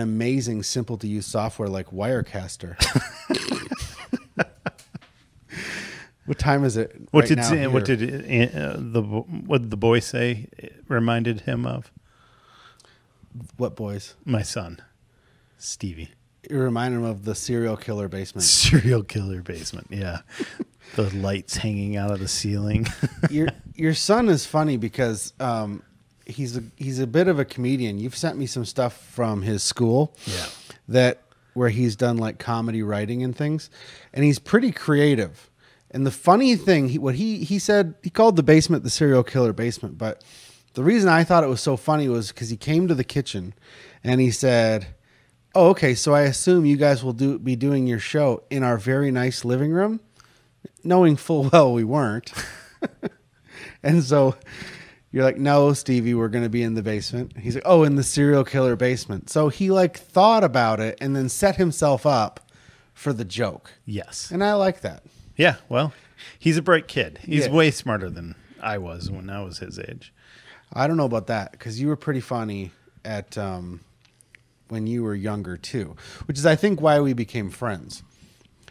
an amazing, simple to use software like Wirecaster. What time is it? What did the boy say? It reminded him of what boys? My son, Stevie. It reminded him of the serial killer basement. Serial killer basement. Yeah, the lights hanging out of the ceiling. Your son is funny because he's a bit of a comedian. You've sent me some stuff from his school. Yeah, where he's done like comedy writing and things, and he's pretty creative. And the funny thing, he called the basement the serial killer basement, but the reason I thought it was so funny was because he came to the kitchen and he said, "Oh, okay, so I assume you guys will be doing your show in our very nice living room," knowing full well we weren't. And so you're like, "No, Stevie, we're going to be in the basement." He's like, "Oh, in the serial killer basement." So he like thought about it and then set himself up for the joke. Yes. And I like that. Yeah, well, he's a bright kid. He's way smarter than I was when I was his age. I don't know about that, because you were pretty funny at when you were younger, too, which is, I think, why we became friends.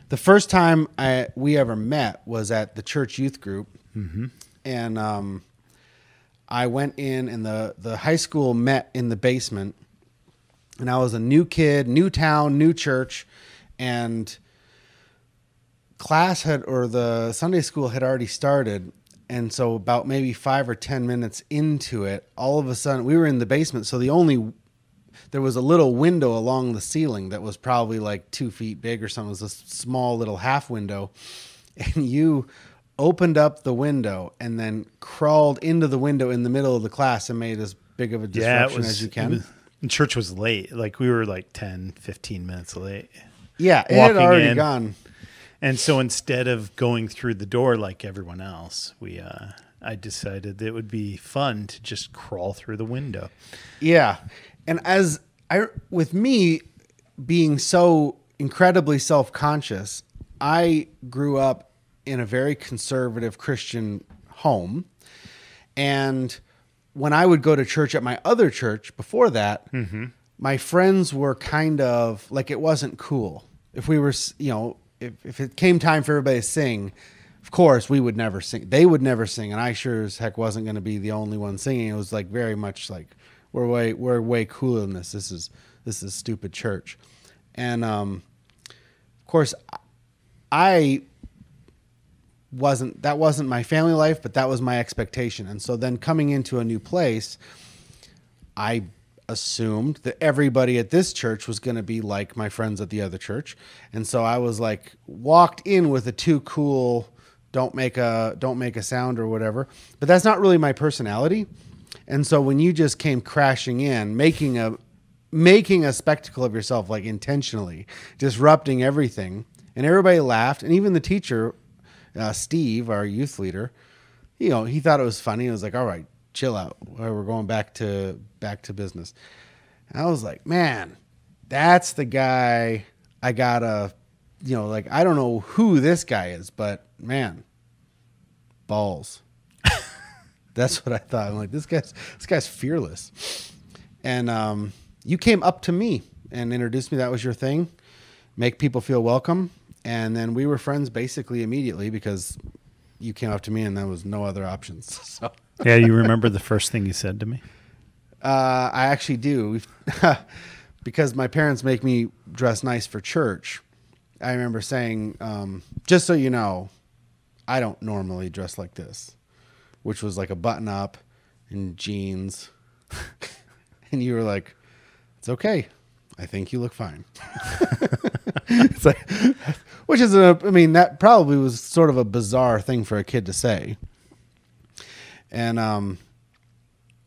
The first time we ever met was at the church youth group, and I went in, and the high school met in the basement, and I was a new kid, new town, new church, and the Sunday school had already started, and so about maybe 5 or 10 minutes into it, all of a sudden we were in the basement. So there was a little window along the ceiling that was probably like 2 feet big or something. It was a small little half window, and you opened up the window and then crawled into the window in the middle of the class and made as big of a disruption as you can. Church was late, like we were like 10-15 minutes late. Yeah, it had already gone. And so instead of going through the door like everyone else, I decided that it would be fun to just crawl through the window. Yeah. And with me being so incredibly self-conscious, I grew up in a very conservative Christian home. And when I would go to church at my other church before that, my friends were kind of like, it wasn't cool. If we were, you know, if it came time for everybody to sing, of course we would never sing. They would never sing, and I sure as heck wasn't going to be the only one singing. It was like very much like we're way cooler than this. This is stupid church, and of course that wasn't my family life, but that was my expectation. And so then coming into a new place, I assumed that everybody at this church was going to be like my friends at the other church. And so I was like walked in with a too cool, don't make a sound or whatever, but that's not really my personality. And so when you just came crashing in, making a spectacle of yourself, like intentionally disrupting everything, and everybody laughed. And even the teacher, Steve, our youth leader, you know, he thought it was funny. It was like, all right, chill out, we're going back to business. And I was like, man, that's the guy I gotta, you know, like, I don't know who this guy is, but man, balls. That's what I thought. I'm like, this guy's fearless. And you came up to me and introduced me. That was your thing, make people feel welcome. And then we were friends basically immediately, because you came up to me and there was no other options. So yeah, you remember the first thing you said to me? I actually do. Because my parents make me dress nice for church, I remember saying, just so you know, I don't normally dress like this, which was like a button up and jeans. And you were like, it's okay, I think you look fine. It's like, which is, I mean, that probably was sort of a bizarre thing for a kid to say. And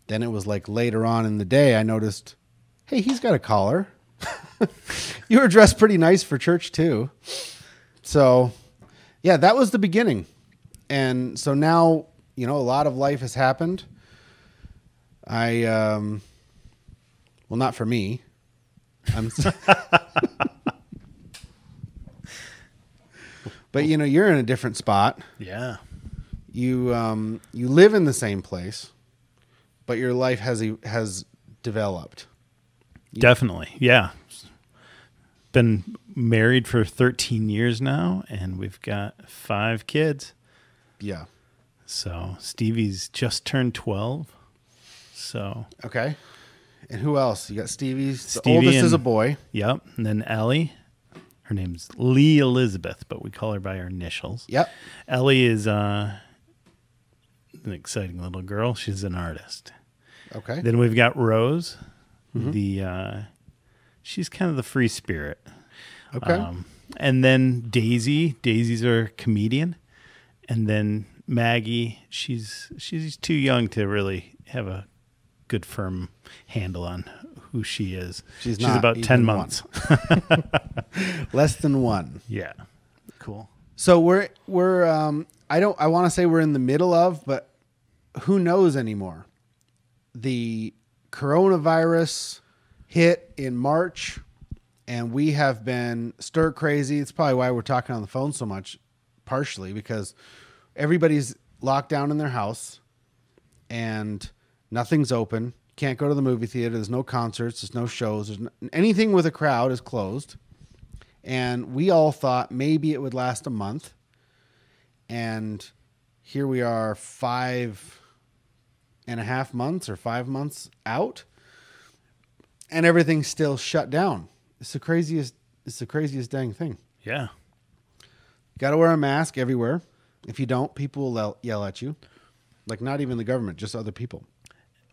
then it was like later on in the day, I noticed, hey, he's got a collar. You were dressed pretty nice for church, too. So, yeah, that was the beginning. And so now, you know, a lot of life has happened. I, well, not for me. I'm sorry. But, you know, you're in a different spot. Yeah. You live in the same place, but your life has developed. Definitely. Yeah. Been married for 13 years now, and we've got 5 kids. Yeah. So Stevie's just turned 12. So. Okay. And who else? You got Stevie's. Stevie, the oldest is a boy. Yep. And then Ellie. Her name's Lee Elizabeth, but we call her by her initials. Yep. Ellie is an exciting little girl. She's an artist. Okay. Then we've got Rose. Mm-hmm. She's kind of the free spirit. Okay. And then Daisy. Daisy's our comedian. And then Maggie. She's too young to really have a good firm handle on who she is. She's not about 10 months. Less than 1. Yeah. Cool. So we're I want to say we're in the middle of, but who knows anymore? The coronavirus hit in March, and we have been stir crazy. It's probably why we're talking on the phone so much, partially because everybody's locked down in their house and nothing's open. Can't go to the movie theater. There's no concerts. There's no shows. There's no, anything with a crowd is closed. And we all thought maybe it would last a month. And here we are 5.5 months or 5 months out, and everything's still shut down. It's the craziest dang thing. Yeah. Got to wear a mask everywhere. If you don't, people will yell at you. Like, not even the government, just other people.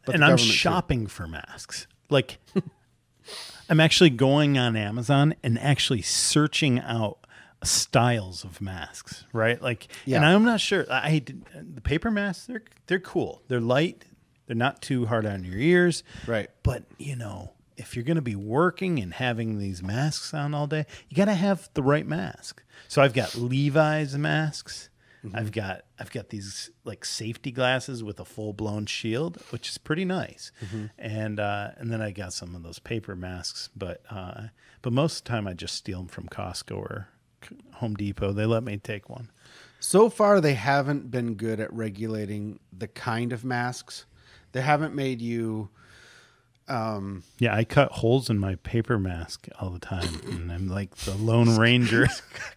But and I'm shopping for masks. Like, I'm actually going on Amazon and actually searching out styles of masks, right? Like, yeah. And I'm not sure. The paper masks, they're cool. They're light. They're not too hard on your ears. Right. But, you know, if you're going to be working and having these masks on all day, you got to have the right mask. So I've got Levi's masks. Mm-hmm. I've got these like safety glasses with a full blown shield, which is pretty nice. Mm-hmm. And then I got some of those paper masks, but most of the time I just steal them from Costco or Home Depot. They let me take one. So far, they haven't been good at regulating the kind of masks. They haven't made you. Yeah, I cut holes in my paper mask all the time, and I'm like the Lone Ranger.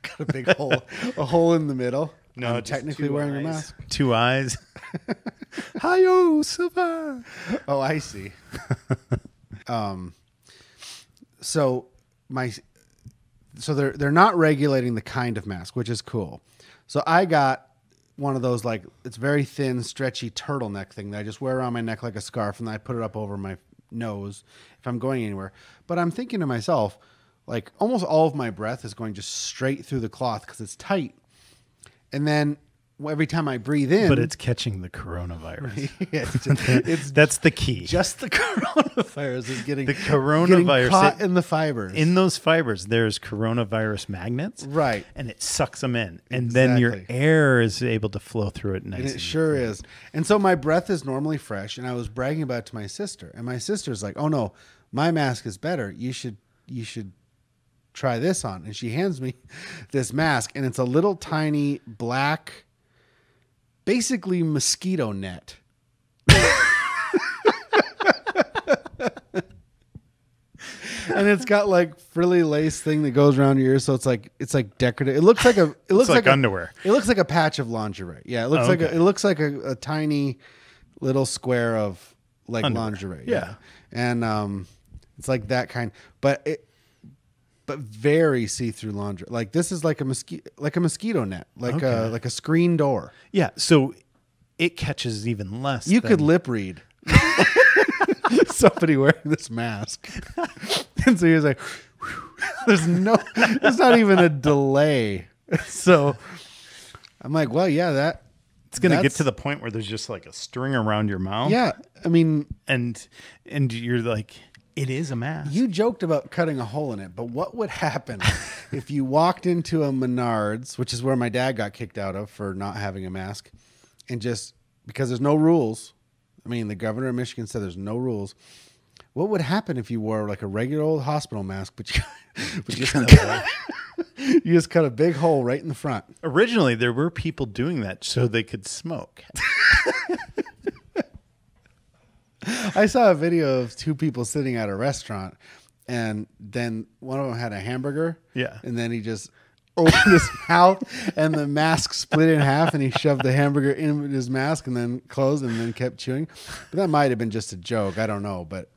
Got a big hole, a hole in the middle. No, I'm technically wearing a mask. Two eyes. Hi-yo, Silva. Oh, I see. So they're not regulating the kind of mask, which is cool. So I got one of those, like, it's very thin, stretchy turtleneck thing that I just wear around my neck like a scarf, and then I put it up over my nose if I'm going anywhere. But I'm thinking to myself, like, almost all of my breath is going just straight through the cloth because it's tight. And then every time I breathe in... But it's catching the coronavirus. That's the key. Just the coronavirus is getting... The coronavirus... caught in the fibers. In those fibers, there's coronavirus magnets. Right. And it sucks them in. And then your air is able to flow through it nicely. And it sure is. And so my breath is normally fresh, and I was bragging about it to my sister. And my sister's like, oh, no, my mask is better. You should try this on. And she hands me this mask, and it's a little tiny black, basically mosquito net. And it's got like frilly lace thing that goes around your ear, so it's like decorative. It looks like underwear. It looks like a patch of lingerie. Yeah, it looks like a tiny little square of like underwear. Lingerie. Yeah. And it's like that kind, but very see-through laundry. Like, this is like a mosquito net, like a screen door. Yeah, so it catches even less. You could lip read somebody wearing this mask. And so he was like, whew. There's not even a delay. So I'm like, well, yeah, it's going to get to the point where there's just like a string around your mouth. Yeah, I mean, and you're like, it is a mask. You joked about cutting a hole in it, but what would happen if you walked into a Menards, which is where my dad got kicked out of for not having a mask, and just because there's no rules. I mean, the governor of Michigan said there's no rules. What would happen if you wore like a regular old hospital mask, but you just cut a big hole right in the front? Originally, there were people doing that so they could smoke. I saw a video of two people sitting at a restaurant, and then one of them had a hamburger. Yeah. And then he just opened his mouth, and the mask split in half, and he shoved the hamburger in his mask and then closed and then kept chewing. But that might have been just a joke. I don't know. But,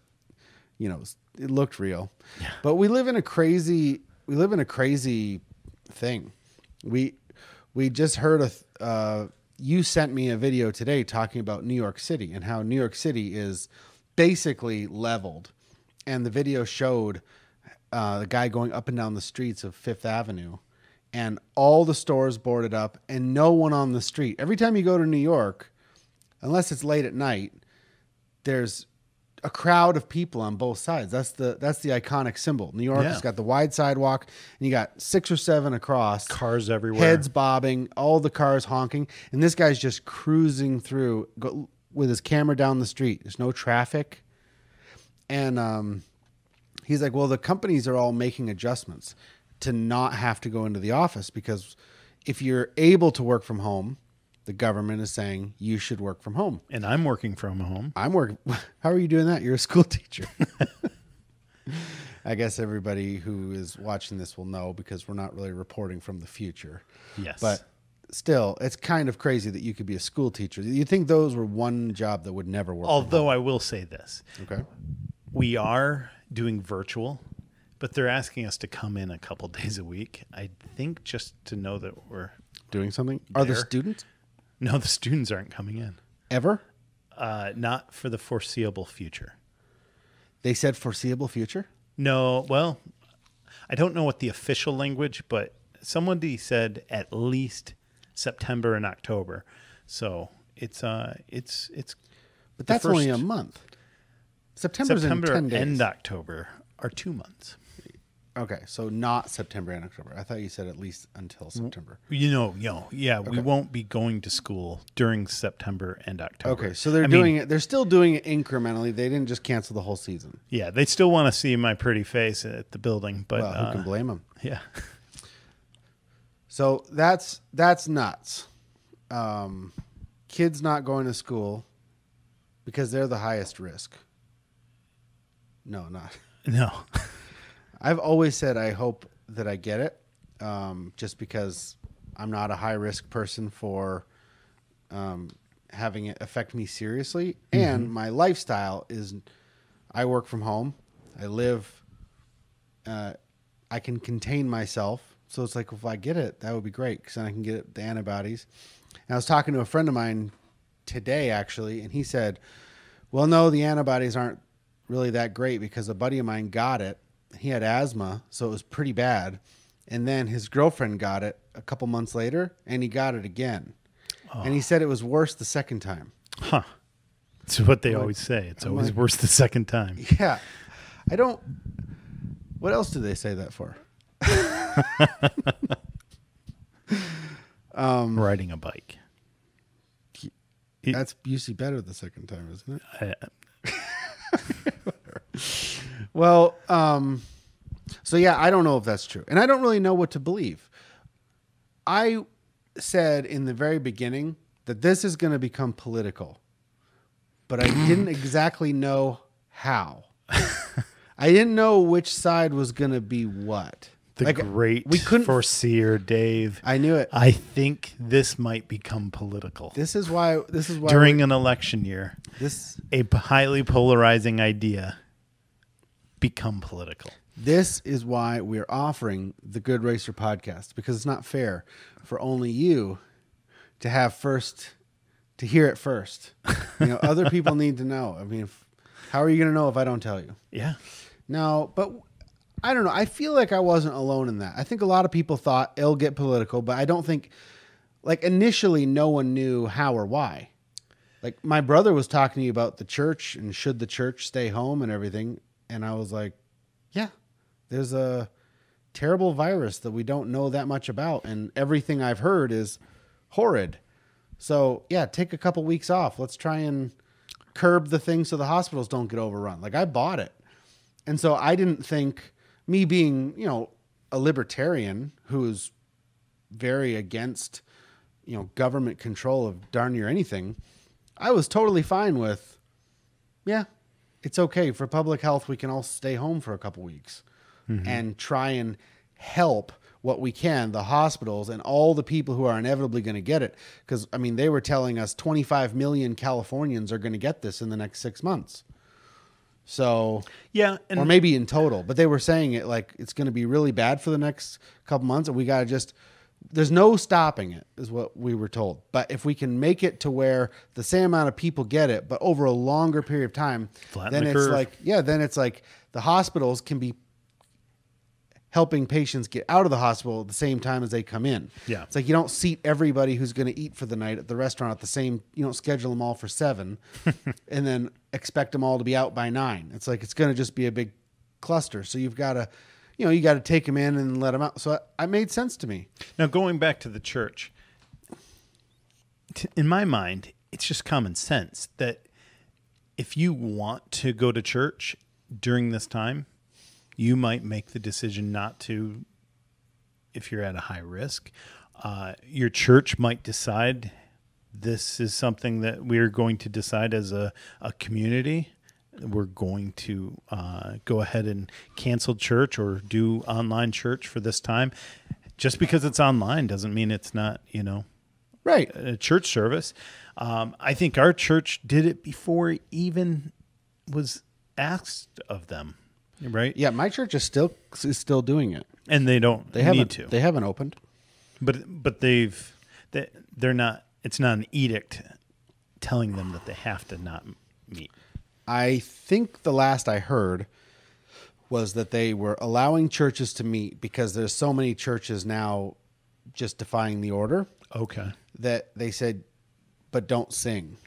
you know, it looked real. Yeah. But we live in a crazy, thing. We just heard you sent me a video today talking about New York City and how New York City is basically leveled. And the video showed the guy going up and down the streets of Fifth Avenue, and all the stores boarded up and no one on the street. Every time you go to New York, unless it's late at night, there's a crowd of people on both sides. That's the iconic symbol. New York has got the wide sidewalk, and you got 6 or 7 across. Cars everywhere. Heads bobbing, all the cars honking. And this guy's just cruising through with his camera down the street. There's no traffic. And he's like, well, the companies are all making adjustments to not have to go into the office, because if you're able to work from home, the government is saying you should work from home. And I'm working from home. I'm working. How are you doing that? You're a school teacher. I guess everybody who is watching this will know, because we're not really reporting from the future. Yes. But still, it's kind of crazy that you could be a school teacher. You'd think those were one job that would never work. Although I will say this. Okay. We are doing virtual, but they're asking us to come in a couple days a week. I think just to know that we're doing something. Are the students? No, the students aren't coming in. Ever? Not for the foreseeable future. They said foreseeable future? No. Well, I don't know what the official language, but somebody said at least September and October. So it's. But that's only a month. September in 10 days. And October are 2 months. Okay, so not September and October. I thought you said at least until September. Okay. We won't be going to school during September and October. Okay, so they're still doing it incrementally. They didn't just cancel the whole season. Yeah, they still want to see my pretty face at the building, but well, who can blame them? Yeah. So that's nuts. Kids not going to school because they're the highest risk. No. I've always said I hope that I get it, just because I'm not a high-risk person for having it affect me seriously. Mm-hmm. And my lifestyle is I work from home. I live. I can contain myself. So it's like if I get it, that would be great, because then I can get the antibodies. And I was talking to a friend of mine today, actually, and he said, well, no, the antibodies aren't really that great, because a buddy of mine got it. He had asthma, so it was pretty bad. And then his girlfriend got it a couple months later, and he got it again. Oh. And he said it was worse the second time. Huh. It's what they always say. It's always worse the second time. Yeah. I don't... What else do they say that for? Riding a bike. That's usually better the second time, isn't it? Well, so yeah, I don't know if that's true. And I don't really know what to believe. I said in the very beginning that this is going to become political, but I didn't exactly know how. I didn't know which side was going to be what. The like, great we couldn't foreseer, Dave. I knew it. I think this might become political. This is why during an election year, a highly polarizing idea become political. This is why we're offering the Good Racer podcast, because it's not fair for only you to have first, to hear it first. You know, other people need to know. I mean, how are you going to know if I don't tell you? Yeah. No, but I don't know. I feel like I wasn't alone in that. I think a lot of people thought it'll get political, but I don't think, like, initially no one knew how or why. Like, my brother was talking to you about the church and should the church stay home and everything. And I was like, yeah, there's a terrible virus that we don't know that much about. And everything I've heard is horrid. So, yeah, take a couple weeks off. Let's try and curb the thing so the hospitals don't get overrun. Like, I bought it. And so I didn't think, me being, you know, a libertarian who's very against, you know, government control of darn near anything, I was totally fine with, yeah, it's okay. For public health, we can all stay home for a couple weeks and try and help what we can, the hospitals and all the people who are inevitably going to get it. Because, I mean, they were telling us 25 million Californians are going to get this in the next 6 months. So, yeah, and or maybe in total, but they were saying it like it's going to be really bad for the next couple months. And we got to just, there's no stopping it, is what we were told. But if we can make it to where the same amount of people get it, but over a longer period of time, then it's like, yeah, then it's like the hospitals can be helping patients get out of the hospital at the same time as they come in. Yeah. It's like you don't seat everybody who's going to eat for the night at the restaurant at the same, you don't schedule them all for 7 and then expect them all to be out by 9. It's like, it's going to just be a big cluster. So you've got to, you know, you got to take them in and let them out. So it made sense to me. Now, going back to the church, in my mind, it's just common sense that if you want to go to church during this time, you might make the decision not to if you're at a high risk. Your church might decide this is something that we're going to decide as a community. We're going to go ahead and cancel church or do online church for this time. Just because it's online doesn't mean it's not, you know, right, a church service. I think our church did it before it even was asked of them. Right. Yeah, my church is still doing it, and they don't. They haven't. They haven't opened, but they're not. It's not an edict telling them that they have to not meet. I think the last I heard was that they were allowing churches to meet because there's so many churches now just defying the order. Okay. That they said, but don't sing.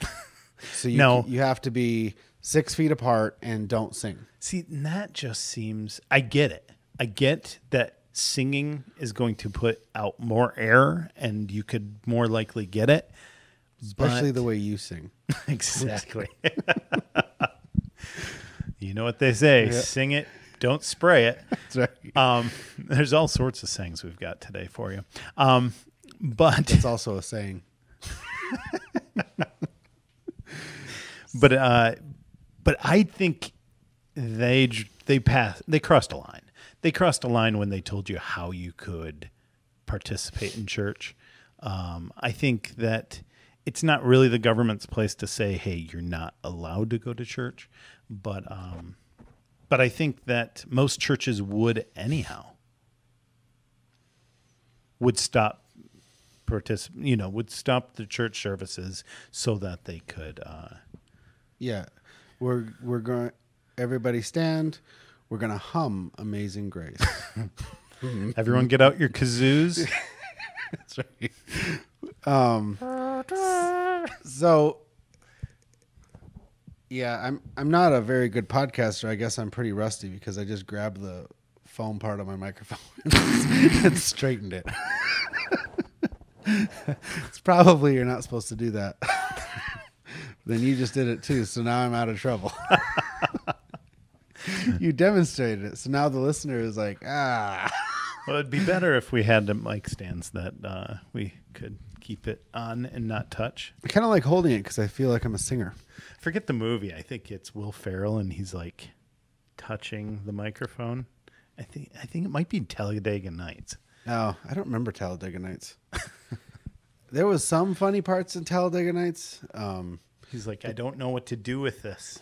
So you you have to be 6 feet apart and don't sing. See, that just seems... I get it. I get that singing is going to put out more air and you could more likely get it. Especially the way you sing. Exactly. You know what they say. Yep. Sing it, don't spray it. That's right. There's all sorts of sayings we've got today for you. But it's also a saying. But I think they crossed a line. They crossed a line when they told you how you could participate in church. I think that it's not really the government's place to say, hey, you're not allowed to go to church. But I think that most churches would stop the church services so that they could. Yeah. We're going. Everybody stand. We're gonna hum "Amazing Grace." Everyone, get out your kazoos. That's right. So, yeah, I'm not a very good podcaster. I guess I'm pretty rusty because I just grabbed the foam part of my microphone and straightened it. It's probably you're not supposed to do that. Then you just did it too, so now I'm out of trouble. You demonstrated it, so now the listener is like, ah. Well, it'd be better if we had the mic stands that we could keep it on and not touch. I kind of like holding it because I feel like I'm a singer. Forget the movie. I think it's Will Ferrell, and he's like touching the microphone. I think it might be Talladega Nights. Oh, I don't remember Talladega Nights. There was some funny parts in Talladega Nights. He's like, I don't know what to do with this.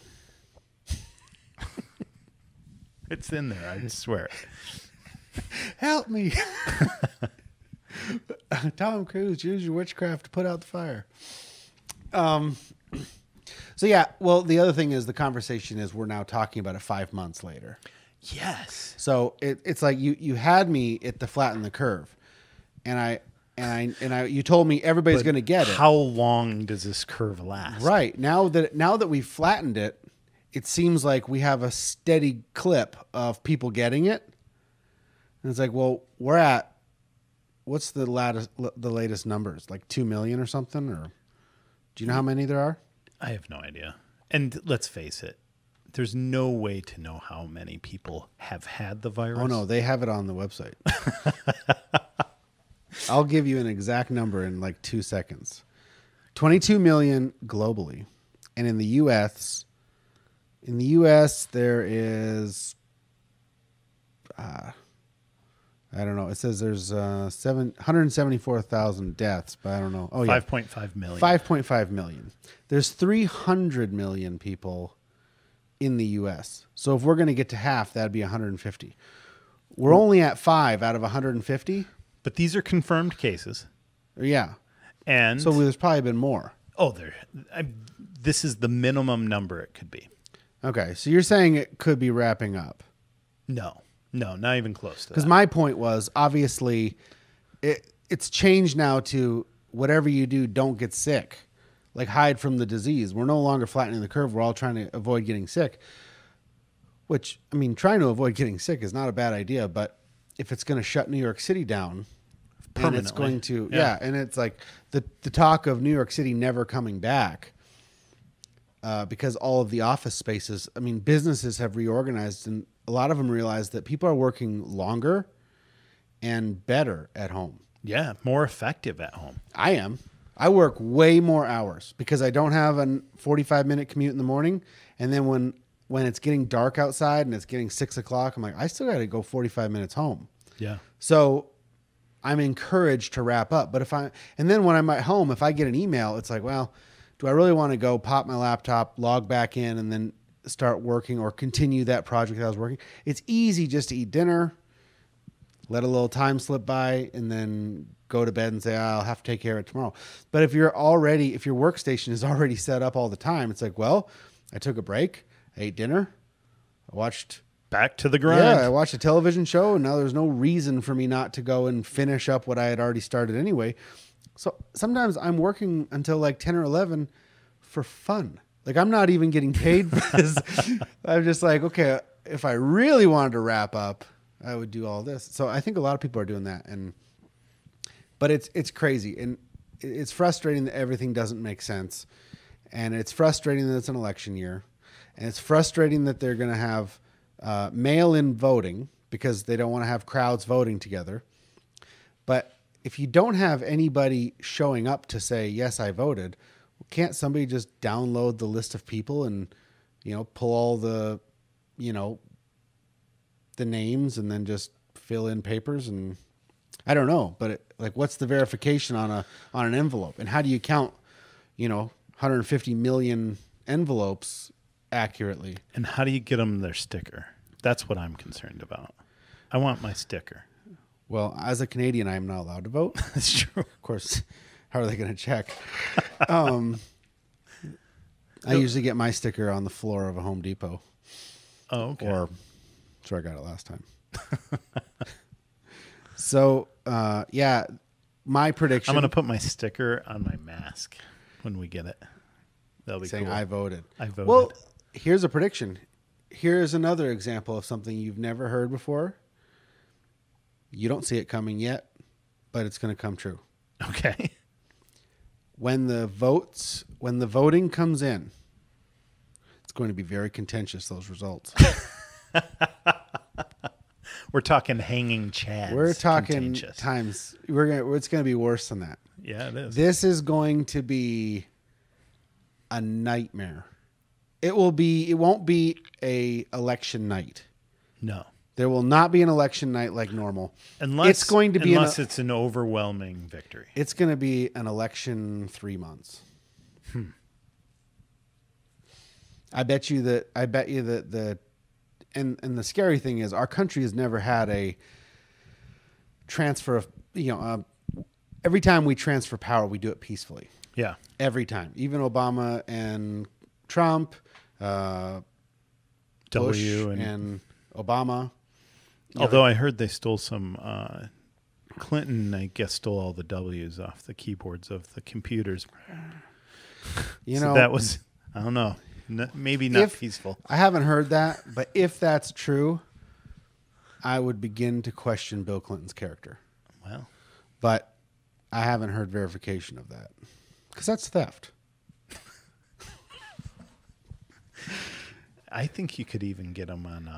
It's in there, I swear. Help me. Tom Cruise, use your witchcraft to put out the fire. So, yeah, well, the other thing is the conversation is we're now talking about it 5 months later. Yes. So it's like you had me at the flatten the curve, and you told me everybody's going to get it. How long does this curve last? Right. Now that we've flattened it, it seems like we have a steady clip of people getting it. And it's like, well, we're at what's the latest numbers? Like 2 million or something, or do you know how many there are? I have no idea. And let's face it, there's no way to know how many people have had the virus. Oh no, they have it on the website. I'll give you an exact number in like 2 seconds. 22 million globally. And in the U.S., In the U.S., there is, I don't know. It says there's 174,000 deaths, but I don't know. Oh, 5.5 million. 5.5 million. There's 300 million people in the U.S. So if we're going to get to half, that'd be 150. We're only at 5 out of 150. But these are confirmed cases. Yeah. And so there's probably been more. Oh, this is the minimum number it could be. Okay. So you're saying it could be wrapping up? No. No, not even close to that. Because my point was, obviously, it's changed now to whatever you do, don't get sick. Like, hide from the disease. We're no longer flattening the curve. We're all trying to avoid getting sick. Which, I mean, trying to avoid getting sick is not a bad idea, but if it's going to shut New York City down permanently, and it's going to, yeah, and it's like the talk of New York City never coming back because all of the office spaces, I mean, businesses have reorganized, and a lot of them realize that people are working longer and better at home. Yeah, more effective at home. I am. I work way more hours because I don't have a 45-minute commute in the morning. And then when it's getting dark outside and it's getting 6 o'clock, I'm like, I still got to go 45 minutes home. Yeah. So I'm encouraged to wrap up. But and then when I'm at home, if I get an email, it's like, well, do I really want to go pop my laptop, log back in, and then start working or continue that project that I was working? It's easy just to eat dinner, let a little time slip by, and then go to bed and say, I'll have to take care of it tomorrow. But if your workstation is already set up all the time, it's like, well, I took a break. I ate dinner. I watched Back to the Grind. Yeah, I watched a television show, and now there's no reason for me not to go and finish up what I had already started anyway. So sometimes I'm working until like 10 or 11 for fun. Like, I'm not even getting paid for this. I'm just like, okay, if I really wanted to wrap up, I would do all this. So I think a lot of people are doing that, but it's crazy, and it's frustrating that everything doesn't make sense, and it's frustrating that it's an election year. And it's frustrating that they're going to have mail-in voting because they don't want to have crowds voting together. But if you don't have anybody showing up to say, yes, I voted, can't somebody just download the list of people and, you know, pull all the, you know, the names and then just fill in papers? And I don't know, but like, what's the verification on an envelope? And how do you count, you know, 150 million envelopes accurately? And how do you get them their sticker? That's what I'm concerned about. I want my sticker. Well, as a Canadian, I'm not allowed to vote. That's true. Of course. How are they going to check? I usually get my sticker on the floor of a Home Depot. Oh, okay. Or that's where I got it last time. So, yeah, my prediction. I'm going to put my sticker on my mask when we get it. That'll be saying cool. I voted. I voted. Well, here's a prediction. Here's another example of something you've never heard before. You don't see it coming yet, but it's going to come true. Okay. When the voting comes in, it's going to be very contentious, those results. We're talking hanging chads. We're talking contentious. It's going to be worse than that. Yeah, it is. This is going to be a nightmare. It won't be a election night. No. There will not be an election night like normal. Unless it's an overwhelming victory. It's going to be an election 3 months. Hmm. And the scary thing is our country has never had a transfer of, you know, every time we transfer power, we do it peacefully. Yeah. Every time. Even Obama and Trump, Bush and Obama. Although I heard they stole some, Clinton, I guess, stole all the W's off the keyboards of the computers. So that was, I don't know, maybe not peaceful. I haven't heard that, but if that's true, I would begin to question Bill Clinton's character. Well, but I haven't heard verification of that because that's theft. I think you could even get them on,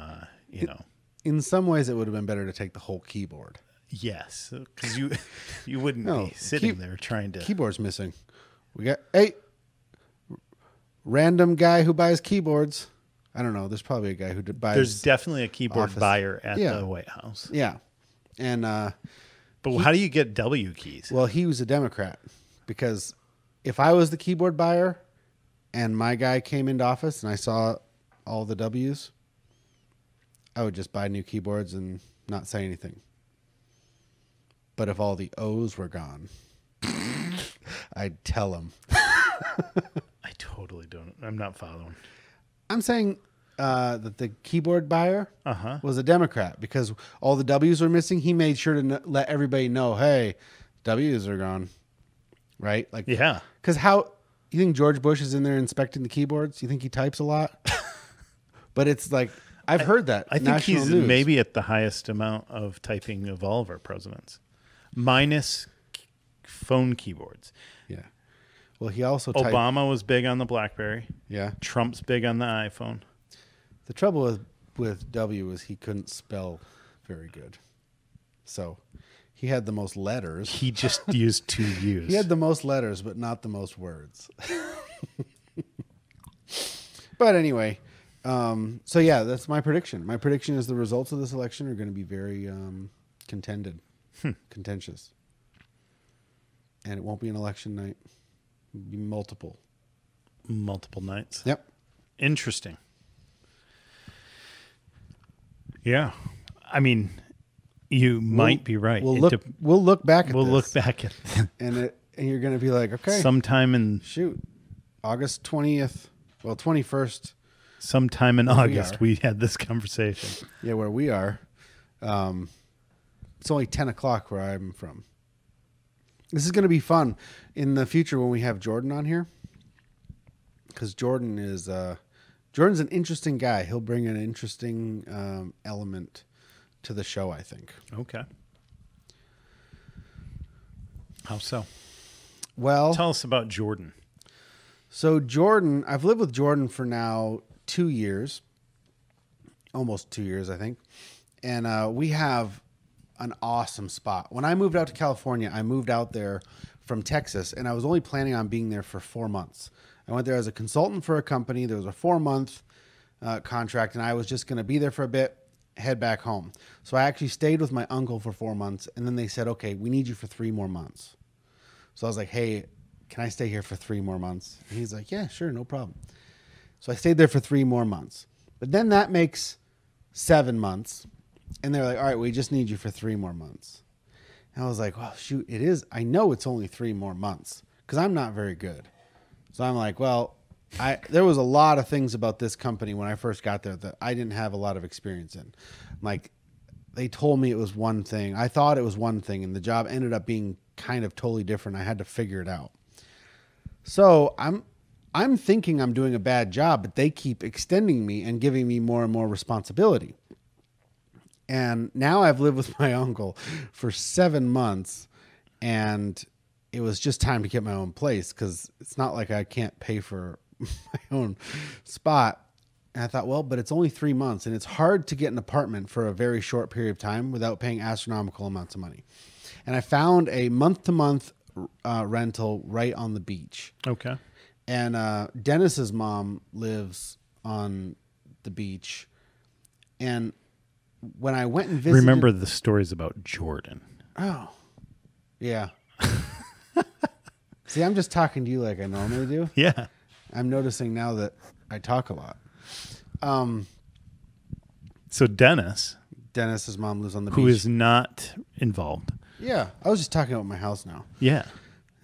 In some ways, it would have been better to take the whole keyboard. Yes, because you wouldn't be sitting there trying to... Keyboard's missing. We got, hey, random guy who buys keyboards. I don't know. There's probably a guy who buys. There's definitely a keyboard buyer at the White House. Yeah. And but how do you get W keys? Well, he was a Democrat, because if I was the keyboard buyer and my guy came into office and I saw all the W's, I would just buy new keyboards and not say anything. But if all the O's were gone, I'd tell him. I totally don't. I'm not following. I'm saying that the keyboard buyer was a Democrat, because all the W's were missing. He made sure to let everybody know, hey, W's are gone. Right? Like, yeah. Because how you think George Bush is in there inspecting the keyboards? You think he types a lot? But it's like, I've heard that. I think he's maybe at the highest amount of typing of all of our presidents, minus phone keyboards. Yeah. Well, he also typed. Obama was big on the BlackBerry. Yeah. Trump's big on the iPhone. The trouble with W is he couldn't spell very good. So he had the most letters. He just used two U's. He had the most letters, but not the most words. But anyway, so yeah, that's my prediction. My prediction is the results of this election are going to be very contentious. And it won't be an election night. It'll be multiple nights. Yep. Interesting. Yeah. I mean, you might be right. We'll look back at this. And you're going to be like, okay. Sometime in... Shoot. August 20th. Well, 21st. Sometime in August, we had this conversation. Yeah, where we are. It's only 10 o'clock where I'm from. This is going to be fun in the future when we have Jordan on here, because Jordan's an interesting guy. He'll bring an interesting element to the show, I think. Okay. How so? Well, tell us about Jordan. So Jordan, I've lived with Jordan for now 2 years, almost 2 years, I think, and we have an awesome spot. When I moved out to California, I moved out there from Texas, and I was only planning on being there for 4 months. I went there as a consultant for a company. There was a 4-month contract, and I was just going to be there for a bit, head back home. So I actually stayed with my uncle for 4 months, and then they said, okay, we need you for 3 more months. So I was like, hey, can I stay here for 3 more months? And he's like, yeah, sure, no problem. So I stayed there for 3 more months. But then that makes 7 months. And they're like, all right, we just need you for 3 more months. And I was like, well, shoot, it is. I know it's only 3 more months, because I'm not very good. So I'm like, well, there was a lot of things about this company when I first got there that I didn't have a lot of experience in. Like, they told me it was one thing. I thought it was one thing, and the job ended up being kind of totally different. I had to figure it out. So I'm thinking I'm doing a bad job, but they keep extending me and giving me more and more responsibility. And now I've lived with my uncle for 7 months, and it was just time to get my own place, because it's not like I can't pay for my own spot. And I thought, well, but it's only 3 months, and it's hard to get an apartment for a very short period of time without paying astronomical amounts of money. And I found a month-to-month rental right on the beach. Okay. And Dennis's mom lives on the beach, and when I went and visited... Remember the stories about Jordan. Oh, yeah. See, I'm just talking to you like I normally do. Yeah. I'm noticing now that I talk a lot. So Dennis's mom lives on the beach. Who is not involved. Yeah. I was just talking about my house now. Yeah.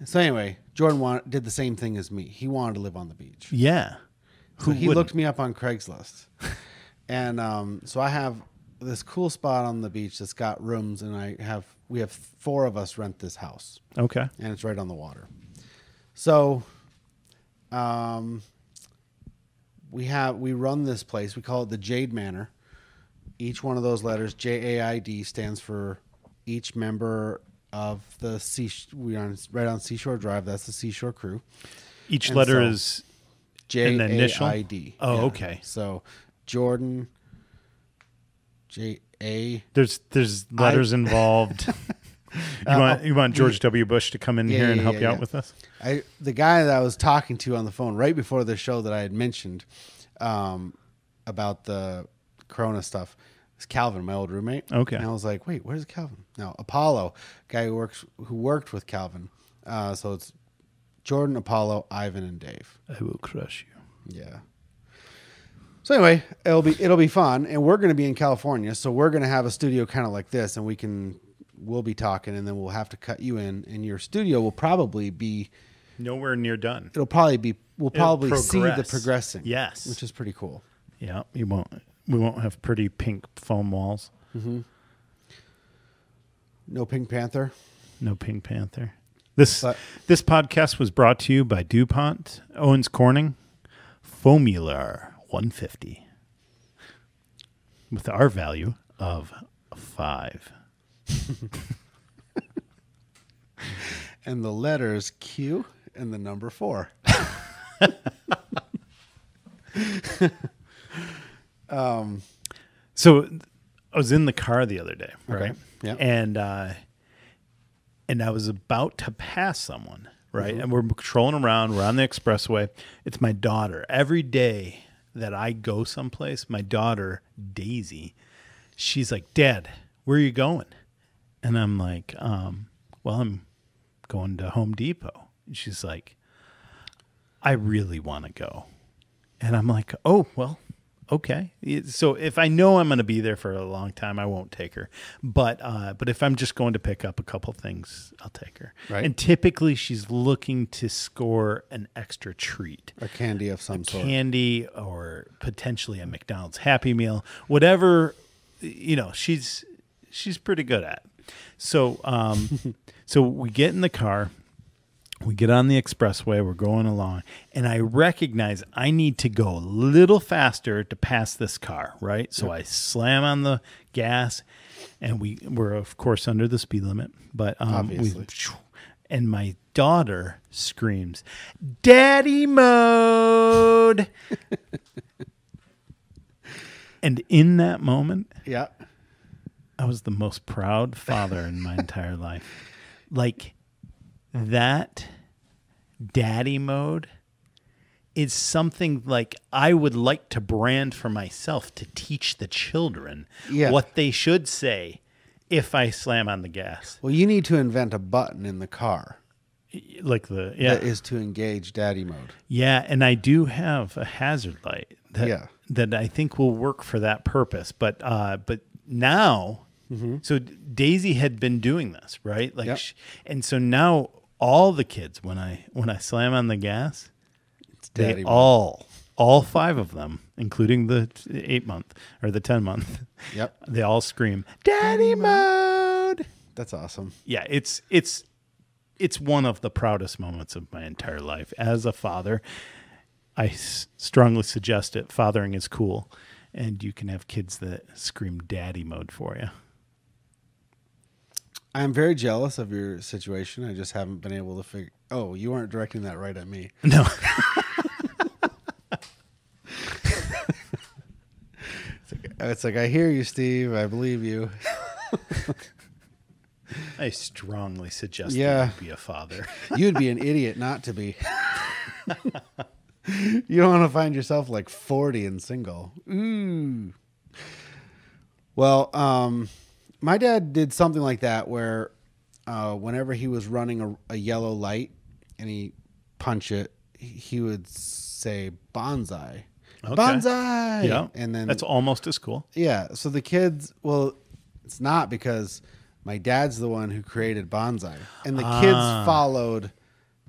So anyway, Jordan did the same thing as me. He wanted to live on the beach. Yeah. So he looked me up on Craigslist. And so I have this cool spot on the beach that's got rooms, and we have 4 of us rent this house. Okay. And it's right on the water. So we run this place. We call it the Jade Manor. Each one of those letters, JAID, stands for each member of the Seashore. We are right on Seashore Drive. That's the Seashore crew. Each and letter so is JAID. Oh, yeah. Okay. So Jordan, J-A. There's letters involved. You want George W. Bush to come in here and help you out with this? The guy that I was talking to on the phone right before the show that I had mentioned about the Corona stuff. It's Calvin, my old roommate. Okay. And I was like, wait, where's Calvin? No, Apollo, guy who worked with Calvin. So it's Jordan, Apollo, Ivan, and Dave. I will crush you. Yeah. So anyway, it'll be fun, and we're going to be in California, so we're going to have a studio kind of like this, and we'll be talking, and then we'll have to cut you in, and your studio will probably be nowhere near done. We'll probably see the progressing. Yes, which is pretty cool. Yeah, we won't have pretty pink foam walls. Mm-hmm. No Pink Panther. No Pink Panther. This podcast was brought to you by DuPont, Owens Corning, Foamular. 150 with our value of 5 and the letters Q and the number 4. So I was in the car the other day, right? Okay. Yeah. And I was about to pass someone, right? Mm-hmm. And we're trolling around, we're on the expressway. It's my daughter. Every day that I go someplace, my daughter, Daisy, she's like, Dad, where are you going? And I'm like, well, I'm going to Home Depot. And she's like, I really want to go. And I'm like, oh, well, okay. So if I know I'm going to be there for a long time, I won't take her. But if I'm just going to pick up a couple things, I'll take her. Right. And typically she's looking to score an extra treat. A candy of some sort. Candy or potentially a McDonald's Happy Meal. Whatever, you know, she's pretty good at. So, so we get in the car. We get on the expressway, we're going along, and I recognize I need to go a little faster to pass this car, right? So I slam on the gas, and we're, of course, under the speed limit. But obviously. And my daughter screams, Daddy mode! And in that moment, yeah, I was the most proud father in my entire life. Like, that daddy mode is something like I would like to brand for myself to teach the children what they should say if I slam on the gas. Well, you need to invent a button in the car. Like that is to engage daddy mode. Yeah, and I do have a hazard light that I think will work for that purpose. But now... Mm-hmm. So Daisy had been doing this, right? Like, and so now all the kids, when I slam on the gas, it's daddy mode. All 5 of them, including the 8-month or the 10-month, they all scream "Daddy mode." That's awesome. Yeah, it's one of the proudest moments of my entire life as a father. I strongly suggest it. Fathering is cool, and you can have kids that scream "Daddy mode" for you. I'm very jealous of your situation. I just haven't been able to figure... Oh, you aren't directing that right at me. No. It's like, I hear you, Steve. I believe you. I strongly suggest that you be a father. You'd be an idiot not to be. You don't want to find yourself like 40 and single. Ooh. Well, my dad did something like that where whenever he was running a yellow light and he punch it, he would say bonsai. Okay. Bonsai! Yeah. And then that's almost as cool. Yeah. So the kids, well, it's not because my dad's the one who created bonsai. And the kids followed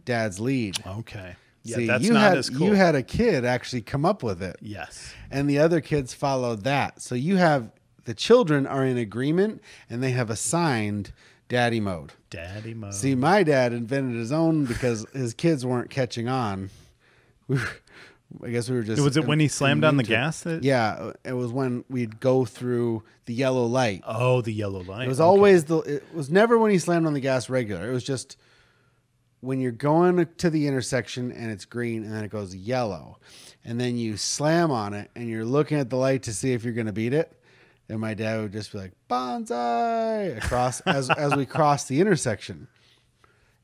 dad's lead. Okay. Yeah, see, that's not as cool. You had a kid actually come up with it. Yes. And the other kids followed that. So you have... The children are in agreement, and they have assigned daddy mode. Daddy mode. See, my dad invented his own because his kids weren't catching on. I guess we were just... Was it when he slammed on the gas? Yeah, it was when we'd go through the yellow light. Oh, the yellow light. It was always... It was never when he slammed on the gas regular. It was just when you're going to the intersection, and it's green, and then it goes yellow. And then you slam on it, and you're looking at the light to see if you're going to beat it. And my dad would just be like, bonsai, across as we crossed the intersection.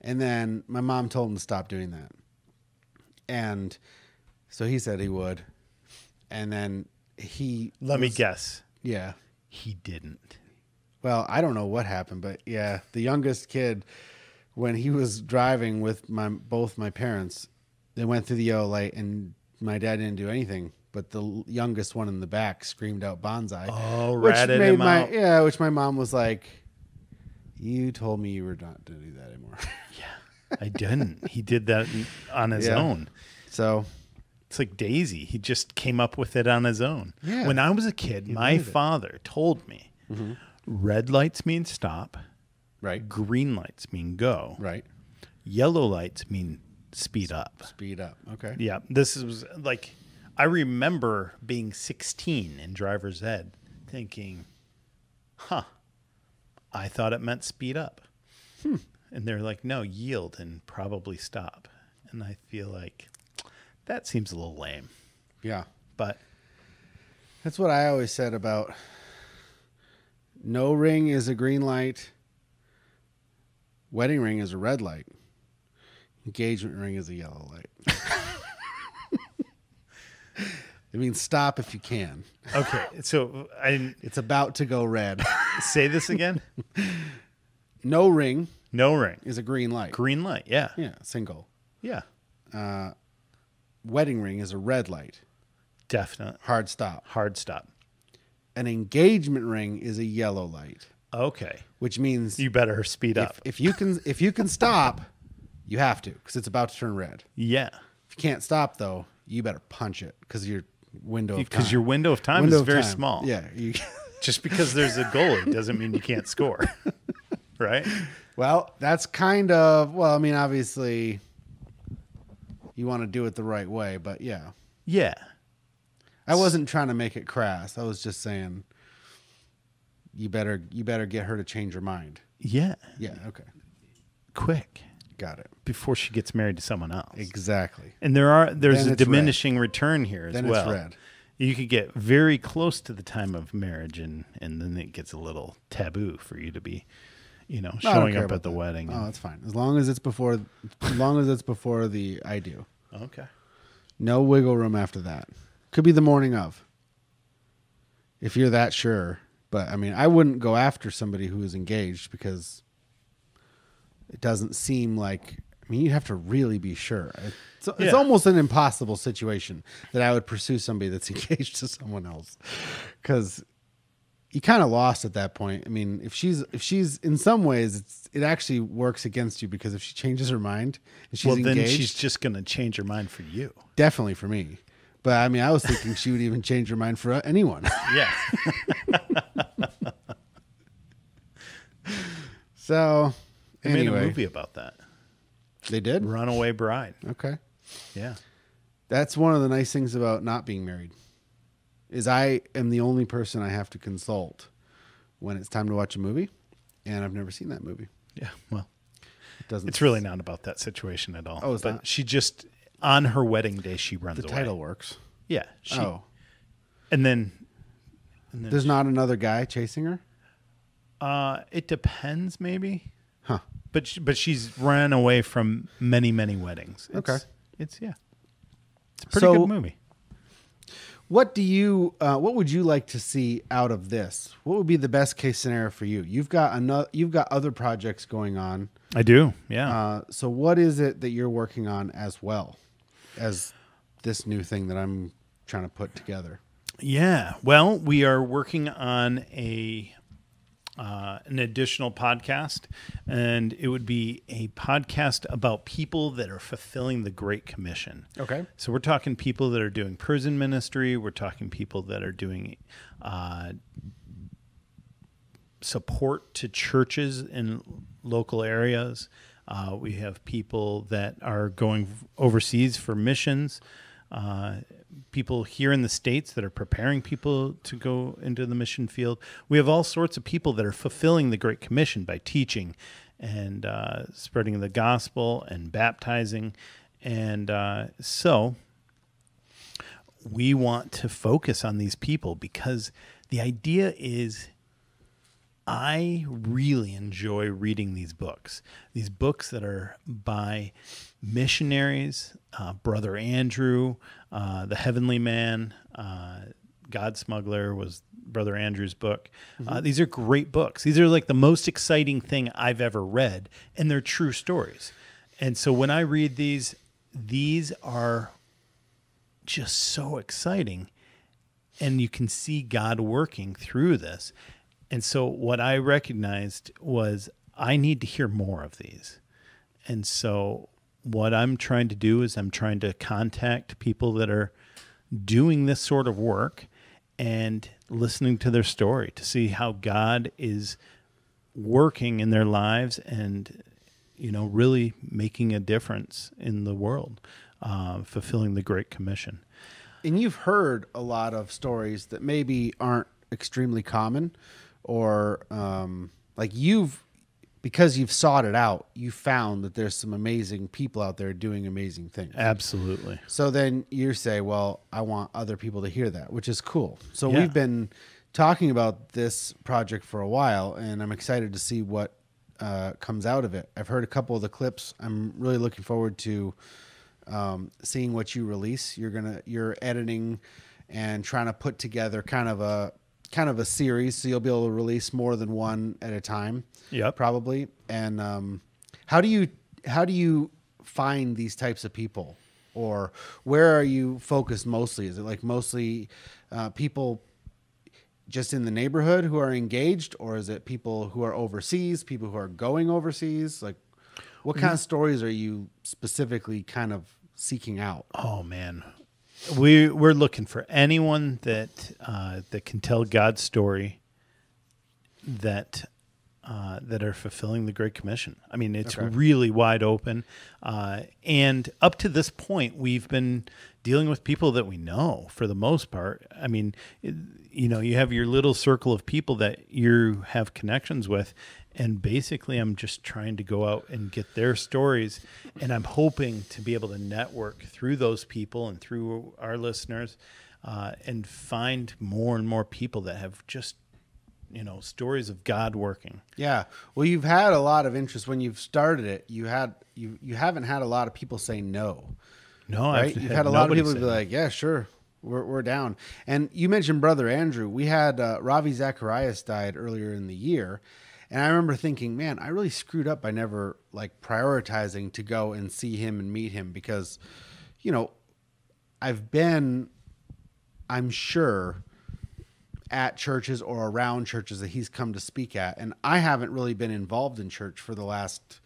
And then my mom told him to stop doing that. And so he said he would. And then he... Let me guess. Yeah. He didn't. Well, I don't know what happened, but yeah, the youngest kid, when he was driving with both my parents, they went through the yellow light and my dad didn't do anything. But the youngest one in the back screamed out "Bonsai!" Oh, ratted him out. Yeah, which my mom was like, "You told me you were not to do that anymore." Yeah, I didn't. He did that on his own. So it's like Daisy. He just came up with it on his own. Yeah. When I was a kid, my father told me, "Red lights mean stop, right? Green lights mean go, right? Yellow lights mean speed up, Okay. Yeah, this was like." I remember being 16 in driver's ed thinking, huh, I thought it meant speed up. And they're like, no, yield and probably stop. And I feel like that seems a little lame. Yeah. But that's what I always said about no ring is a green light. Wedding ring is a red light. Engagement ring is a yellow light. It means stop if you can. Okay, so it's about to go red. Say this again. No ring. No ring is a green light. Green light, yeah. Yeah, single. Yeah. Wedding ring is a red light. Definite. Hard stop. Hard stop. An engagement ring is a yellow light. Okay. Which means you better speed up. If you can stop, you have to because it's about to turn red. Yeah. If you can't stop though, you better punch it because you're. Window of time is very small. Yeah. Just because there's a goalie doesn't mean you can't score. Right? Well, that's kind of, well, I mean, obviously you want to do it the right way, but yeah. Yeah. I wasn't trying to make it crass. I was just saying you better get her to change her mind. Yeah. Yeah. Okay. Quick. Got it. Before she gets married to someone else. Exactly. And there's a diminishing return here as well. Then it's red. You could get very close to the time of marriage and then it gets a little taboo for you to be, you know, showing up at the wedding. Oh, that's fine. As long as it's before the I do. Okay. No wiggle room after that. Could be the morning of. If you're that sure. But I mean, I wouldn't go after somebody who is engaged because it doesn't seem like, I mean, you have to really be sure. It's almost an impossible situation that I would pursue somebody that's engaged to someone else because you kind of lost at that point. I mean, if she's in some ways, it actually works against you because if she changes her mind and she's engaged, then she's just going to change her mind for you. Definitely for me. But I mean, I was thinking she would even change her mind for anyone. Yeah. So... They made a movie about that. They did? Runaway Bride. Okay. Yeah. That's one of the nice things about not being married is I am the only person I have to consult when it's time to watch a movie, and I've never seen that movie. Yeah, well, it's really not about that situation at all. Oh, it's not? She just, on her wedding day, she runs away. The title works. Yeah. And then there's not another guy chasing her? It depends, maybe. Huh. But she's ran away from many, many weddings. It's a pretty good movie. What would you like to see out of this? What would be the best case scenario for you? You've got other projects going on. I do. Yeah. So what is it that you're working on as well as this new thing that I'm trying to put together? Yeah. Well, we are working on an additional podcast, and it would be a podcast about people that are fulfilling the Great Commission. Okay. So we're talking people that are doing prison ministry. We're talking people that are doing support to churches in local areas. We have people that are going overseas for missions, people here in the States that are preparing people to go into the mission field. We have all sorts of people that are fulfilling the Great Commission by teaching and spreading the gospel and baptizing. And so we want to focus on these people because the idea is I really enjoy reading these books that are by missionaries, Brother Andrew, The Heavenly Man, God Smuggler was Brother Andrew's book. Mm-hmm. These are great books. These are like the most exciting thing I've ever read, and they're true stories. And so when I read these are just so exciting, and you can see God working through this. And so what I recognized was I need to hear more of these. And so what I'm trying to do is I'm trying to contact people that are doing this sort of work and listening to their story to see how God is working in their lives and, you know, really making a difference in the world, fulfilling the Great Commission. And you've heard a lot of stories that maybe aren't extremely common, or like because you've sought it out, you found that there's some amazing people out there doing amazing things. Absolutely. So then you say, well, I want other people to hear that, which is cool. So yeah. We've been talking about this project for a while, and I'm excited to see what comes out of it. I've heard a couple of the clips. I'm really looking forward to seeing what you release. You're editing and trying to put together kind of a series, so you'll be able to release more than one at a time. Yeah, probably. And how do you find these types of people, or where are you focused mostly? Is it like mostly people just in the neighborhood who are engaged, or is it people who are overseas, people who are going overseas? Like, what kind of stories are you specifically kind of seeking out? Oh man, we're looking for anyone that that can tell God's story, that are fulfilling the Great Commission. I mean, it's really wide open. And up to this point, we've been dealing with people that we know for the most part. I mean, you know, you have your little circle of people that you have connections with, and basically I'm just trying to go out and get their stories, and I'm hoping to be able to network through those people and through our listeners and find more and more people that have just, you know, stories of God working. Yeah. Well, you've had a lot of interest when you've started it. You haven't had a lot of people say no. No, right? You've had a lot of people be like, yeah, sure, we're down. And you mentioned Brother Andrew. We had Ravi Zacharias died earlier in the year, and I remember thinking, man, I really screwed up by never like prioritizing to go and see him and meet him, because, you know, I'm sure, at churches or around churches that he's come to speak at. And I haven't really been involved in church for the last,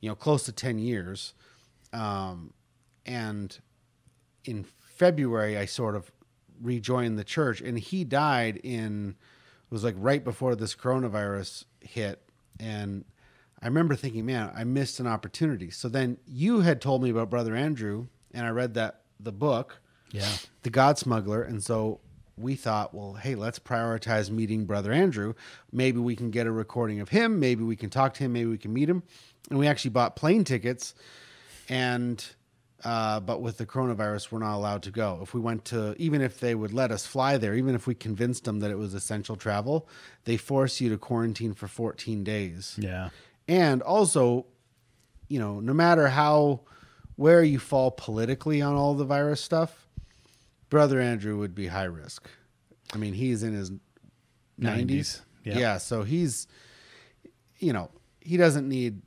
you know, close to 10 years. And in February, I sort of rejoined the church, and he died it was right before this coronavirus hit. And I remember thinking, man, I missed an opportunity. So then you had told me about Brother Andrew, and I read the book, yeah, The God Smuggler. And so we thought, well, hey, let's prioritize meeting Brother Andrew. Maybe we can get a recording of him. Maybe we can talk to him. Maybe we can meet him. And we actually bought plane tickets. And, but with the coronavirus, we're not allowed to go. If we went to, even if they would let us fly there, even if we convinced them that it was essential travel, they force you to quarantine for 14 days. Yeah. And also, you know, no matter where you fall politically on all the virus stuff, Brother Andrew would be high risk. I mean, he's in his 90s. Yeah. Yeah, so he's, you know, he doesn't need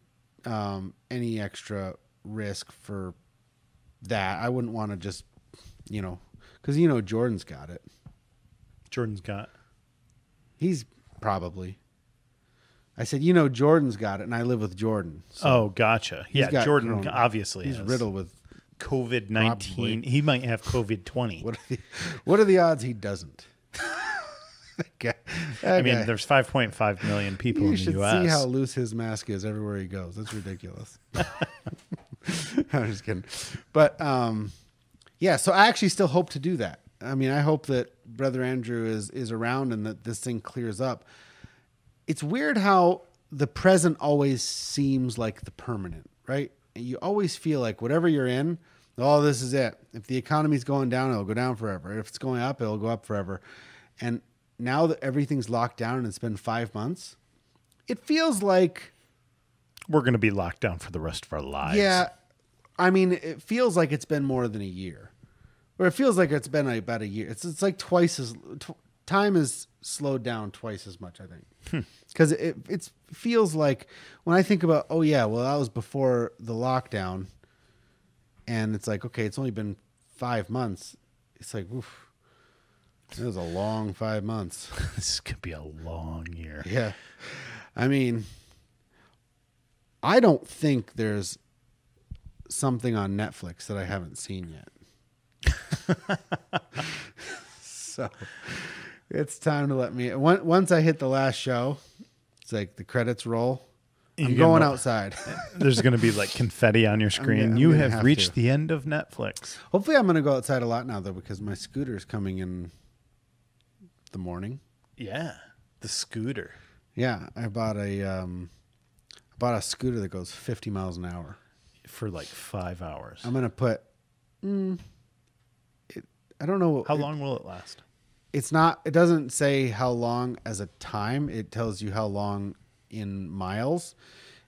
any extra risk for that. I wouldn't want to just, you know, because, you know, Jordan's got it. He's probably. I said, you know, Jordan's got it, and I live with Jordan. So oh, gotcha. Yeah, Jordan obviously has. He's riddled with COVID-19. Probably. He might have COVID-20. What are the odds he doesn't? Okay. I mean, there's 5.5 million people in the U.S. You should see how loose his mask is everywhere he goes. That's ridiculous. I'm just kidding. But, yeah, so I actually still hope to do that. I mean, I hope that Brother Andrew is around and that this thing clears up. It's weird how the present always seems like the permanent, right? And you always feel like whatever you're in, oh, this is it. If the economy's going down, it'll go down forever. If it's going up, it'll go up forever. And now that everything's locked down and it's been 5 months, it feels like we're going to be locked down for the rest of our lives. Yeah. I mean, it feels like it's been more than a year, or it feels like it's been like about a year. It's like twice as time is slowed down twice as much, I think, because it feels like when I think about, oh yeah, well that was before the lockdown, and it's like, okay, it's only been 5 months. It's like, oof, it was a long 5 months. This could be a long year. Yeah, I mean, I don't think there's something on Netflix that I haven't seen yet. So it's time to let me. Once I hit the last show, it's like the credits roll. I'm going outside. There's going to be like confetti on your screen. You have reached the end of Netflix. Hopefully, I'm going to go outside a lot now though, because my scooter is coming in the morning. Yeah, the scooter. Yeah, I bought a scooter that goes 50 miles an hour for like 5 hours. I'm going to put. I don't know how long will it last. It's not. It doesn't say how long as a time. It tells you how long in miles,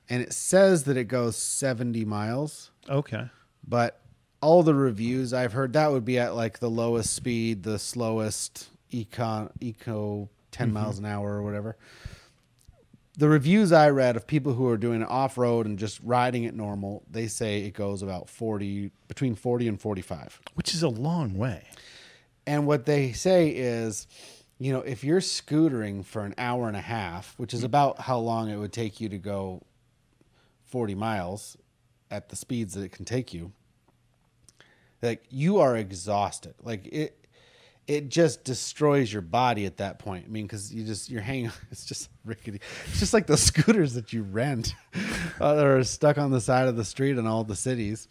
and it says that it goes 70 miles. Okay. But all the reviews I've heard, that would be at like the lowest speed, the slowest eco 10 miles an hour or whatever. The reviews I read of people who are doing it off-road and just riding it normal, they say it goes about between 40 and 45, which is a long way. And what they say is, you know, if you're scootering for an hour and a half, which is about how long it would take you to go 40 miles at the speeds that it can take you, like, you are exhausted. Like, it just destroys your body at that point. I mean, because you're hanging. It's just rickety. It's just like the scooters that you rent that are stuck on the side of the street in all the cities.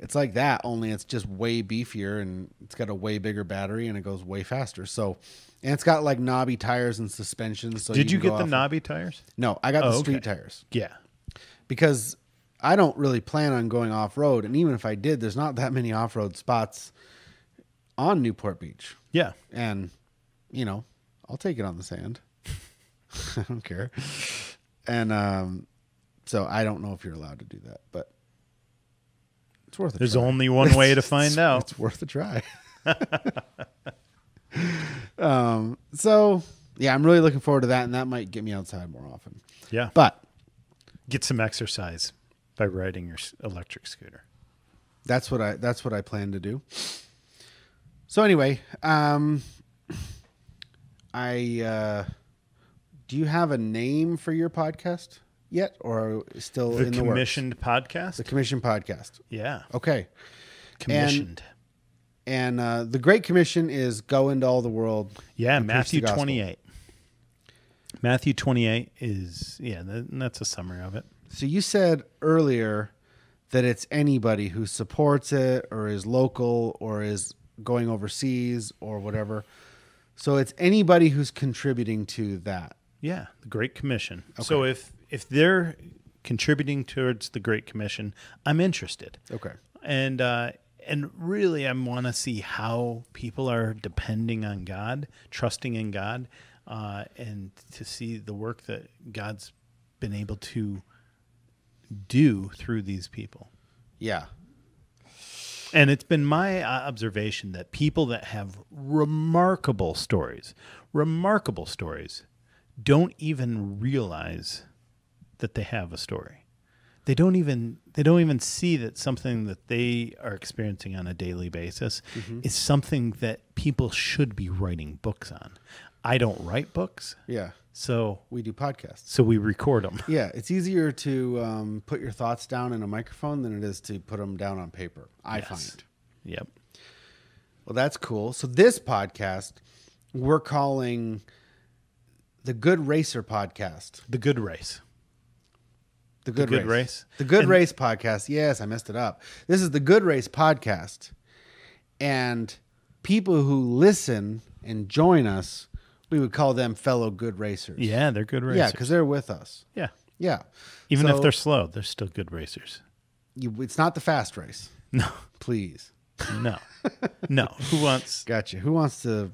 It's like that, only it's just way beefier, and it's got a way bigger battery, and it goes way faster. So, and it's got like knobby tires and suspensions. So did you get the knobby tires? No, I got the street tires. Yeah. Because I don't really plan on going off-road. And even if I did, there's not that many off-road spots on Newport Beach. Yeah. And, you know, I'll take it on the sand. I don't care. And so I don't know if you're allowed to do that, but it's worth a try. There's only one way to find out. It's worth a try. So yeah, I'm really looking forward to that, and that might get me outside more often. Yeah, but get some exercise by riding your electric scooter. That's what I plan to do. So anyway, do you have a name for your podcast yet, or still in the works? The Commissioned Podcast. The Commissioned Podcast. Yeah. Okay. Commissioned. And the Great Commission is go into all the world. Yeah, Matthew 28. Matthew 28 is, yeah, that's a summary of it. So you said earlier that it's anybody who supports it or is local or is going overseas or whatever. So it's anybody who's contributing to that. Yeah, the Great Commission. Okay. So if they're contributing towards the Great Commission, I'm interested. Okay. And really, I want to see how people are depending on God, trusting in God, and to see the work that God's been able to do through these people. Yeah. And it's been my observation that people that have remarkable stories, don't even realize that they have a story. They don't even see that something that they are experiencing on a daily basis is something that people should be writing books on. I don't write books. Yeah. So we do podcasts. So we record them. Yeah. It's easier to put your thoughts down in a microphone than it is to put them down on paper. I find. Yep. Well, that's cool. So this podcast we're calling The Good Racer Podcast. The Good Race. The Good Race. The Good Race Podcast. Yes, I messed it up. This is the Good Race Podcast. And people who listen and join us, we would call them fellow good racers. Yeah, they're good racers. Yeah, because they're with us. Yeah. Yeah. Even if they're slow, they're still good racers. It's not the fast race. No. Please. No. No. Who wants... Gotcha. Who wants to...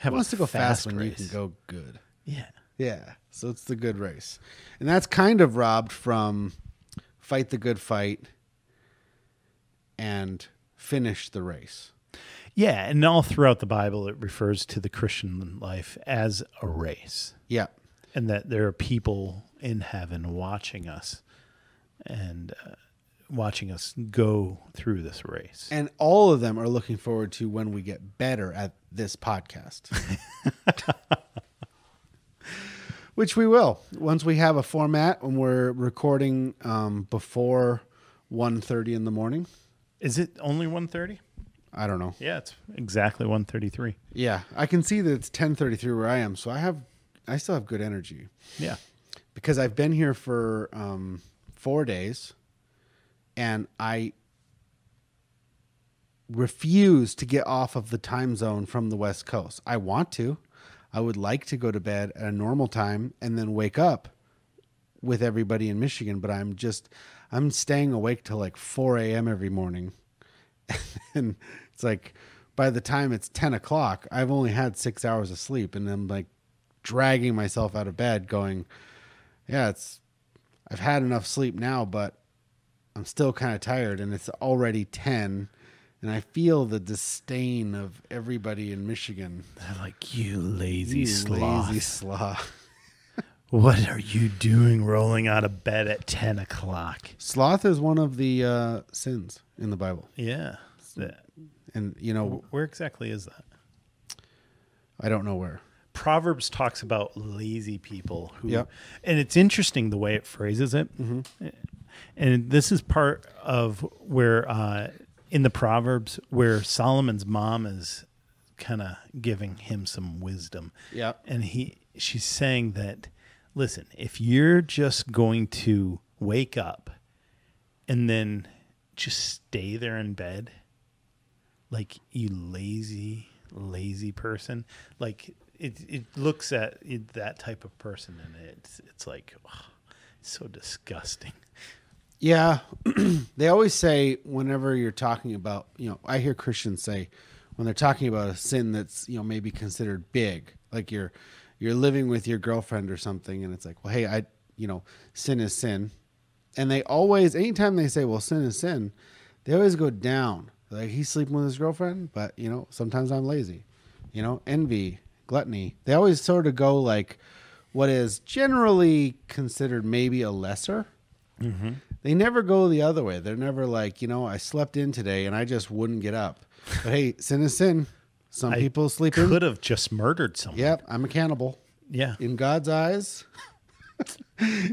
Who wants to go fast when you can go good? Yeah. Yeah, so it's the Good Race. And that's kind of robbed from Fight the Good Fight and Finish the Race. Yeah, and all throughout the Bible, it refers to the Christian life as a race. Yeah. And that there are people in heaven watching us and watching us go through this race. And all of them are looking forward to when we get better at this podcast. Which we will. Once we have a format when we're recording before 1:30 in the morning. Is it only 1:30? I don't know. Yeah, it's exactly 1:33. Yeah, I can see that it's 10:33 where I am, so I still have good energy. Yeah, because I've been here for 4 days, and I refuse to get off of the time zone from the West Coast. I want to. I would like to go to bed at a normal time and then wake up with everybody in Michigan, but I'm staying awake till like 4 a.m. every morning. And it's like, by the time it's 10 o'clock, I've only had 6 hours of sleep, and I'm like dragging myself out of bed going, yeah, I've had enough sleep now, but I'm still kind of tired, and it's already 10. And I feel the disdain of everybody in Michigan. They're like, you lazy sloth. Lazy sloth. What are you doing rolling out of bed at 10 o'clock? Sloth is one of the sins in the Bible. Yeah. And, you know. Where exactly is that? I don't know where. Proverbs talks about lazy people. Yep. And it's interesting the way it phrases it. Mm-hmm. And this is part of where, in the Proverbs, where Solomon's mom is kind of giving him some wisdom. Yeah. And she's saying that, listen, if you're just going to wake up and then just stay there in bed, like, you lazy, lazy person, like it looks at that type of person, and it's like, oh, it's so disgusting. Yeah. They always say, whenever you're talking about, you know, I hear Christians say, when they're talking about a sin that's, you know, maybe considered big, like you're living with your girlfriend or something, and it's like, well, hey, you know, sin is sin. And they always, anytime they say, well, sin is sin, they always go down. Like, he's sleeping with his girlfriend, but, you know, sometimes I'm lazy, you know, envy, gluttony. They always sort of go like what is generally considered maybe a lesser. Mm-hmm. They never go the other way. They're never like, you know, I slept in today and I just wouldn't get up. But hey, sin is sin. Some people sleep in. I could have just murdered someone. Yep, I'm a cannibal. Yeah. In God's eyes,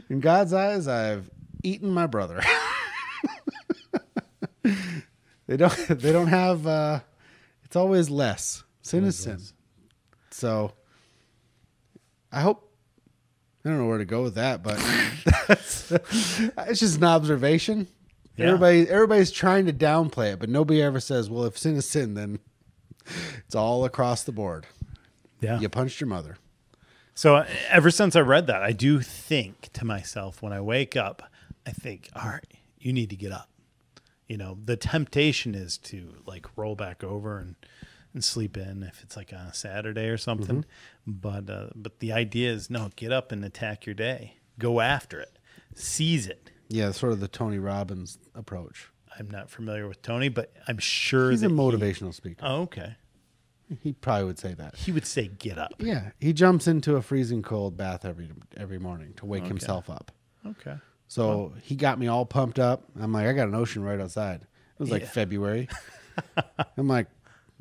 in God's eyes, I've eaten my brother. They don't have, it's always less. Sin is sin. So I don't know where to go with that, but it's just an observation. Yeah. Everybody's trying to downplay it, but nobody ever says, well, if sin is sin, then it's all across the board. Yeah. You punched your mother. So ever since I read that, I do think to myself, when I wake up, I think, all right, you need to get up. You know, the temptation is to like roll back over and sleep in if it's like on a Saturday or something. Mm-hmm. But the idea is, no, get up and attack your day. Go after it. Seize it. Yeah, sort of the Tony Robbins approach. I'm not familiar with Tony, but I'm sure he's a motivational speaker. Oh, okay. He probably would say that. He would say, get up. Yeah, he jumps into a freezing cold bath every morning to wake himself up. Okay. So he got me all pumped up. I'm like, I got an ocean right outside. It was like February. I'm like,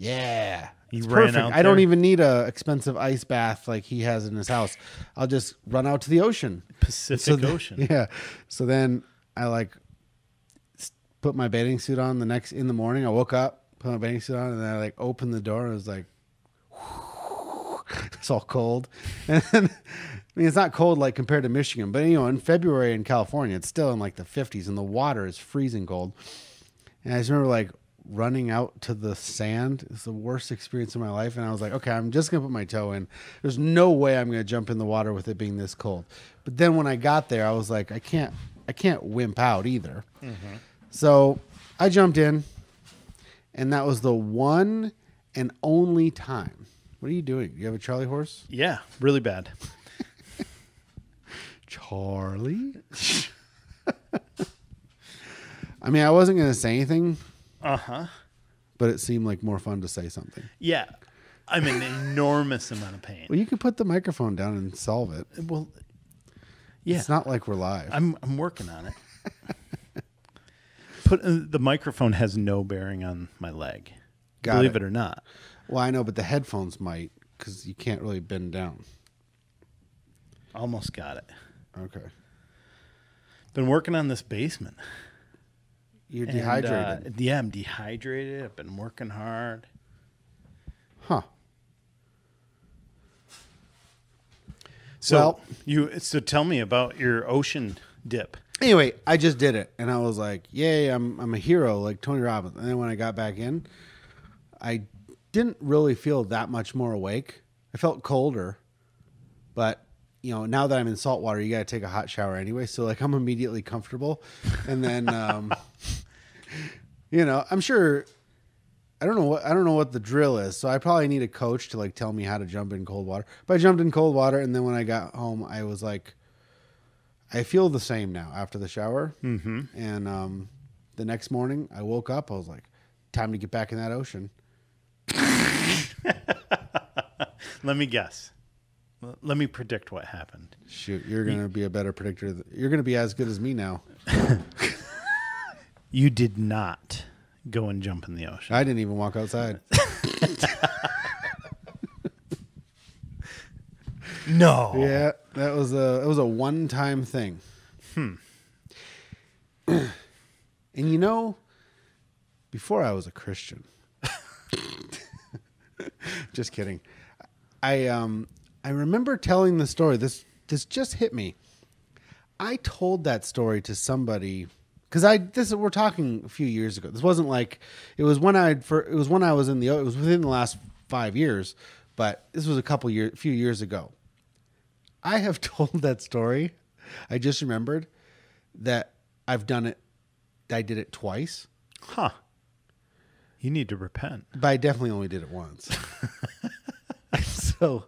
yeah, it's perfect. I don't even need a expensive ice bath like he has in his house. I'll just run out to the ocean, Pacific Ocean. Yeah. So then I like put my bathing suit on in the morning. I woke up, put my bathing suit on, and then I like opened the door. And I was like, whew, it's all cold. And then, I mean, it's not cold like compared to Michigan, but you know, in February in California, it's still in like the 50s, and the water is freezing cold. And I just remember like running out to the sand is the worst experience of my life. And I was like, okay, I'm just going to put my toe in. There's no way I'm going to jump in the water with it being this cold. But then when I got there, I was like, I can't wimp out either. Mm-hmm. So I jumped in, and that was the one and only time. What are you doing? You have a Charlie horse? Yeah, really bad. Charlie? I mean, I wasn't going to say anything. but it seemed like more fun to say something. Yeah. I'm an enormous amount of pain. Well, you could put the microphone down and solve it. Well, yeah. It's not like we're live. I'm working on it. The microphone has no bearing on my leg. Believe it or not. Well, I know, but the headphones might, because you can't really bend down. Almost got it. Okay. Been working on this basement. You're dehydrated. Yeah, I'm dehydrated. I've been working hard. Huh. So well, so tell me about your ocean dip. Anyway, I just did it, and I was like, "Yay, I'm a hero like Tony Robbins." And then when I got back in, I didn't really feel that much more awake. I felt colder, but you know, now that I'm in salt water, you got to take a hot shower anyway. So like, I'm immediately comfortable, and then you know, I'm sure. I don't know what the drill is, so I probably need a coach to like tell me how to jump in cold water. But I jumped in cold water, and then when I got home, I was like, I feel the same now after the shower. Mm-hmm. And the next morning, I woke up. I was like, time to get back in that ocean. Let me guess. Let me predict what happened. Shoot, you're gonna be a better predictor. You're gonna be as good as me now. You did not go and jump in the ocean. I didn't even walk outside. No. Yeah, that was a one-time thing. Hmm. And you know, before I was a Christian. Just kidding. I remember telling the story. This just hit me. I told that story to somebody. Because we're talking a few years ago. This wasn't like it was within the last 5 years, but this was few years ago. I have told that story. I just remembered that I've done it. I did it twice. Huh. You need to repent. But I definitely only did it once. So,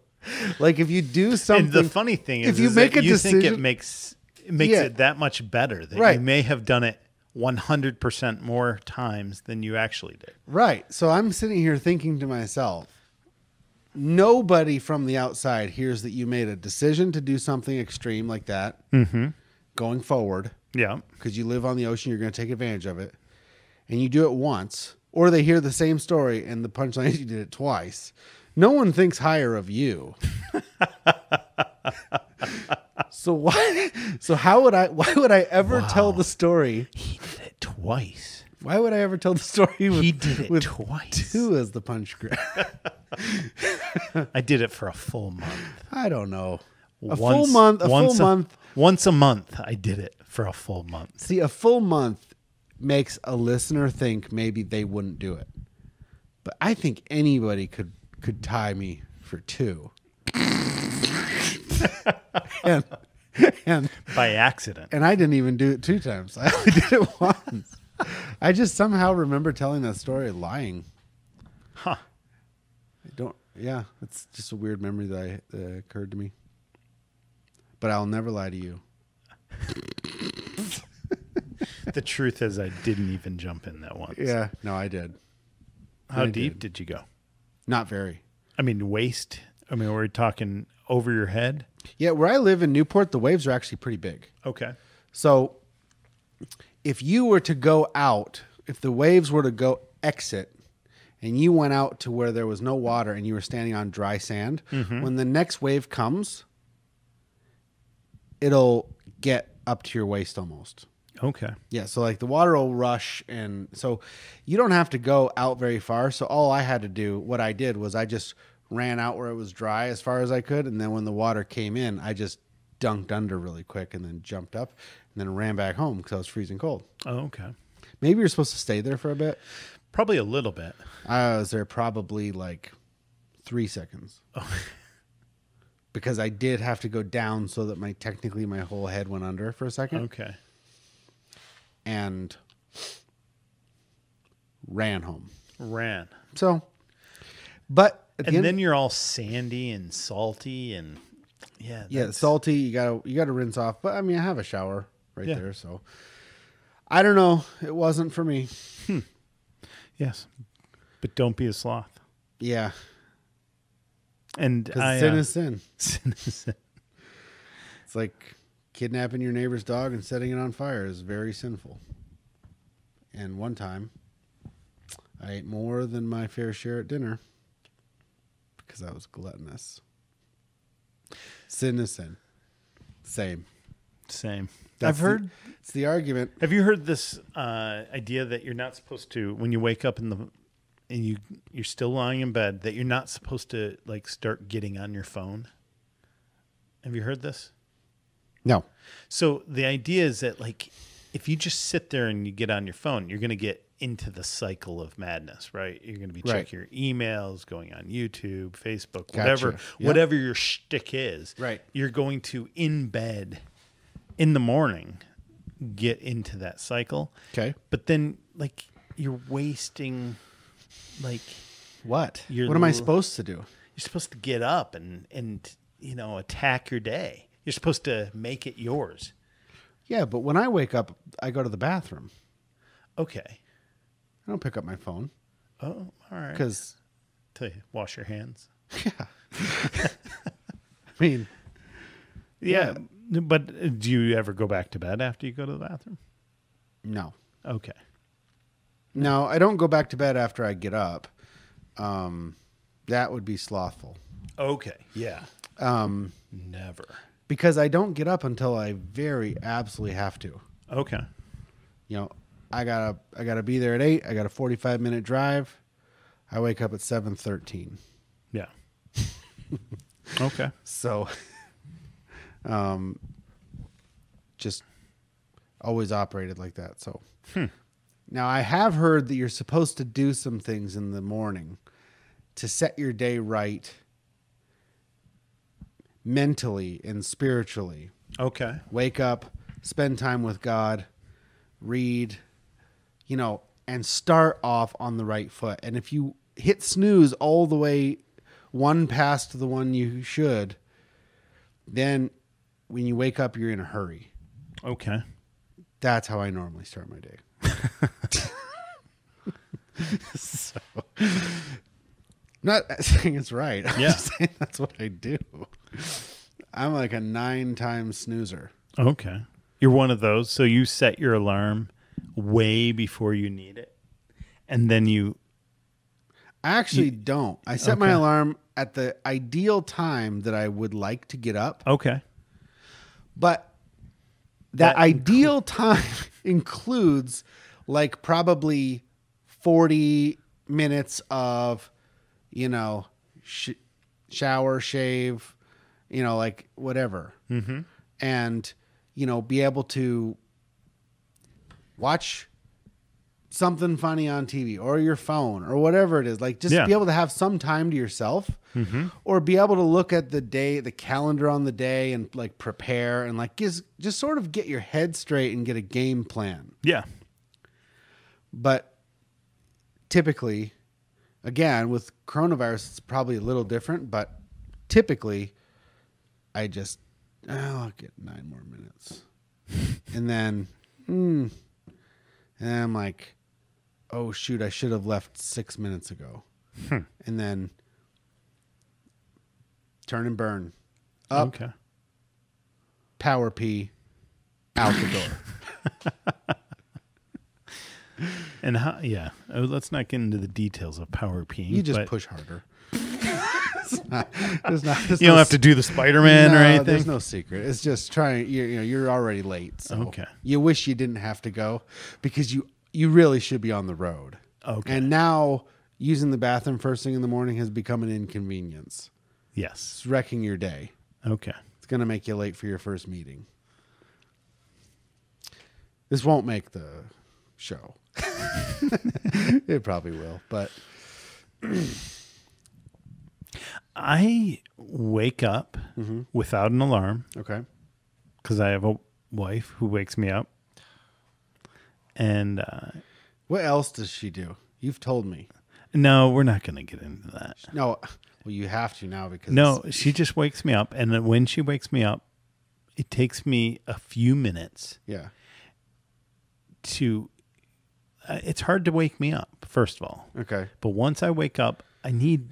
like, if you do something, and the funny thing is, you think it makes it that much better that you may have done it 100% more times than you actually did. Right. So I'm sitting here thinking to myself, nobody from the outside hears that you made a decision to do something extreme like that going forward. Yeah. Because you live on the ocean, you're going to take advantage of it. And you do it once, or they hear the same story and the punchline is you did it twice. No one thinks higher of you. So why? So how would I? Why would I ever tell the story? He did it twice. Why would I ever tell the story? He did it twice. Two as the punch grab. I did it for a full month. I don't know. Once a month, I did it for a full month. See, a full month makes a listener think maybe they wouldn't do it, but I think anybody could tie me for two. and by accident, and I didn't even do it two times. I only did it once. I just somehow remember telling that story, lying. Huh? I don't. Yeah, it's just a weird memory that occurred to me. But I'll never lie to you. The truth is, I didn't even jump in that once. Yeah, no, I did. How deep did you go? Not very. I mean, waist. I mean, we're talking over your head. Yeah, where I live in Newport, the waves are actually pretty big. Okay. So if you were to go out, if the waves were to go exit and you went out to where there was no water and you were standing on dry sand, when the next wave comes, it'll get up to your waist almost. Okay. Yeah, so like the water will rush, and so you don't have to go out very far. So all I had to do, what I did was I just ran out where it was dry as far as I could, and then when the water came in, I just dunked under really quick and then jumped up and then ran back home because I was freezing cold. Oh, okay. Maybe you're supposed to stay there for a bit. Probably a little bit. I was there probably like 3 seconds. Oh. Because I did have to go down so that technically my whole head went under for a second. Okay. And ran home. Ran. So, but... And then you're all sandy and salty and yeah, salty. You gotta rinse off. But I mean, I have a shower right there, so I don't know. It wasn't for me. Hmm. Yes, But don't be a sloth. Yeah. And sin is sin. Sin is sin. It's like kidnapping your neighbor's dog and setting it on fire is very sinful. And one time, I ate more than my fair share at dinner because I was gluttonous. Sin is sin. Same. It's the argument. Have you heard this idea that you're not supposed to, when you wake up and you're still lying in bed, that you're not supposed to like start getting on your phone? Have you heard this? No. So the idea is that like if you just sit there and you get on your phone, you're going to get into the cycle of madness, right? You're going to be checking your emails, going on YouTube, Facebook, whatever your shtick is. Right. You're going to, in bed, in the morning, get into that cycle. Okay. But then like you're wasting like what? What am I supposed to do? You're supposed to get up and you know, attack your day. You're supposed to make it yours. Yeah, but when I wake up, I go to the bathroom. Okay. I don't pick up my phone. Oh, all right. Because to wash your hands. Yeah. I mean, yeah. But do you ever go back to bed after you go to the bathroom? No. Okay. No, I don't go back to bed after I get up. That would be slothful. Okay. Yeah. Never. Because I don't get up until I absolutely have to. Okay. You know, I gotta be there at 8. I got a 45-minute drive. I wake up at 7:13. Yeah. Okay. So, just always operated like that. So now I have heard that you're supposed to do some things in the morning to set your day right mentally and spiritually. Okay. Wake up, spend time with God, read, you know, and start off on the right foot. And if you hit snooze all the way one past the one you should, then when you wake up, you're in a hurry. Okay. That's how I normally start my day. So, not saying it's right. I'm just saying that's what I do. I'm like a 9-time snoozer. Okay. You're one of those. So you set your alarm way before you need it, and then you don't. I set my alarm at the ideal time that I would like to get up. Okay, but that ideal time includes like probably 40 minutes of, you know, shower, shave, you know, like whatever, and you know, be able to watch something funny on TV or your phone or whatever it is. Like just be able to have some time to yourself, or be able to look at the day, the calendar on the day, and like prepare and like just sort of get your head straight and get a game plan. Yeah. But typically, again, with coronavirus, it's probably a little different, but typically I just, I'll get 9 more minutes. And then, and I'm like, oh, shoot, I should have left 6 minutes ago. And then turn and burn. Up. Okay. Power pee. Out the door. And how, let's not get into the details of power peeing. You just push harder. You don't have to do the Spider-Man or anything. There's no secret. It's just trying. You know, you're already late. So you wish you didn't have to go because you really should be on the road. Okay. And now using the bathroom first thing in the morning has become an inconvenience. Yes. It's wrecking your day. Okay. It's going to make you late for your first meeting. This won't make the show. It probably will, but. I wake up without an alarm. Okay. Because I have a wife who wakes me up. And what else does she do? You've told me. No, we're not going to get into that. No. Well, you have to now because. No, she just wakes me up. And when she wakes me up, it takes me a few minutes. Yeah. To it's hard to wake me up, first of all. Okay. But once I wake up, I need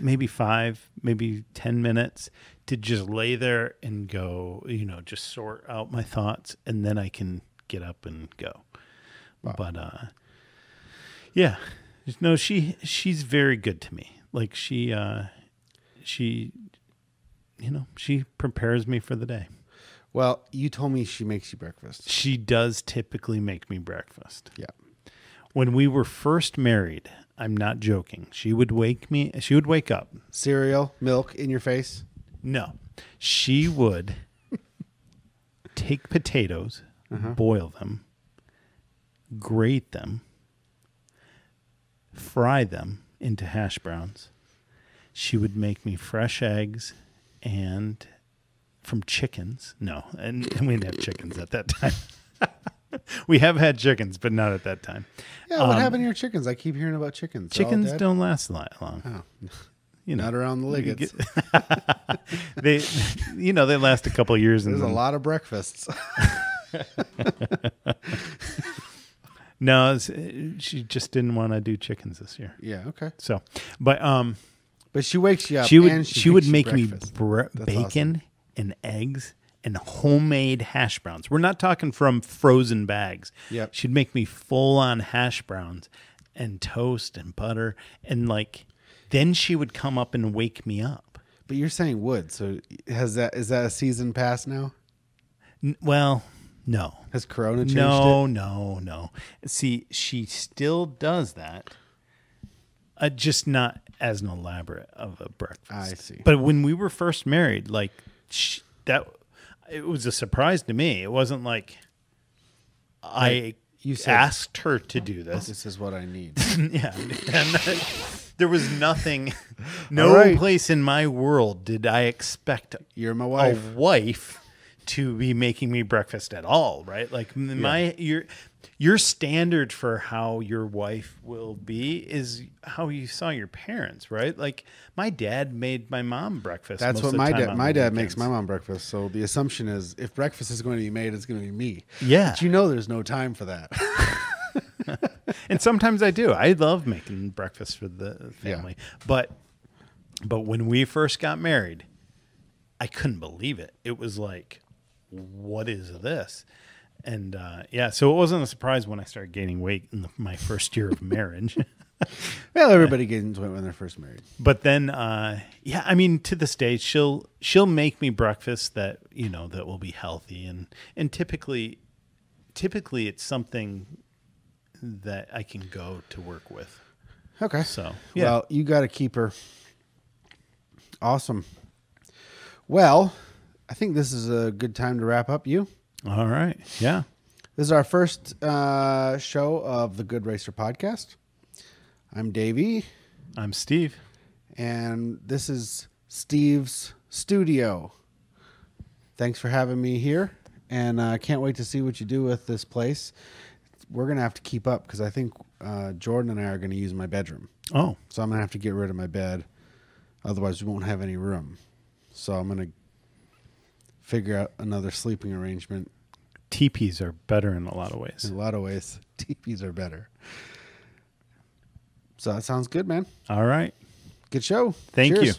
maybe 5, maybe 10 minutes to just lay there and go, you know, just sort out my thoughts, and then I can get up and go. Wow. But yeah, no, she's very good to me. Like she, you know, she prepares me for the day. Well, you told me she makes you breakfast. She does typically make me breakfast. Yeah. When we were first married, I'm not joking, she would wake up. Cereal, milk in your face? No. She would take potatoes, boil them, grate them, fry them into hash browns. She would make me fresh eggs and from chickens. No, and we didn't have chickens at that time. We have had chickens, but not at that time. Yeah, what happened to your chickens? I keep hearing about chickens. Chickens don't last long. Oh. You know, not around the Liggets. They, you know, they last a couple of years. There's a lot of breakfasts. No, she just didn't want to do chickens this year. Yeah, okay. So, but she wakes you up. She would make me bacon and eggs and homemade hash browns. We're not talking from frozen bags. Yep. She'd make me full-on hash browns and toast and butter. And, like, then she would come up and wake me up. But you're saying would. So is that a season pass now? Well, no. Has Corona changed it? No. See, she still does that. Just not as an elaborate of a breakfast. I see. But when we were first married, like, it was a surprise to me. It wasn't like I asked her to do this. This is what I need. Yeah. There was nothing, no place in my world did I expect a wife to be making me breakfast at all, right? Like your standard for how your wife will be is how you saw your parents, right? Like my dad made my mom breakfast. That's what my dad makes my mom breakfast. So the assumption is if breakfast is going to be made, it's going to be me. Yeah. But you know, there's no time for that. And sometimes I do. I love making breakfast for the family. Yeah. But when we first got married, I couldn't believe it. It was like, what is this? And yeah, so it wasn't a surprise when I started gaining weight in my first year of marriage. Well, everybody gains weight when they're first married. But then, yeah, I mean, to this day, she'll make me breakfast that, you know, that will be healthy, and typically it's something that I can go to work with. Okay. So, yeah. Well, you got to keep her. Awesome. Well, I think this is a good time to wrap up. You? All right. Yeah. This is our first show of the Good Racer podcast. I'm Davey. I'm Steve. And this is Steve's studio. Thanks for having me here. And I can't wait to see what you do with this place. We're going to have to keep up because I think Jordan and I are going to use my bedroom. Oh. So I'm going to have to get rid of my bed. Otherwise, we won't have any room. So I'm going to figure out another sleeping arrangement. Teepees are better in a lot of ways. In a lot of ways, teepees are better. So that sounds good, man. All right. Good show. Thank you.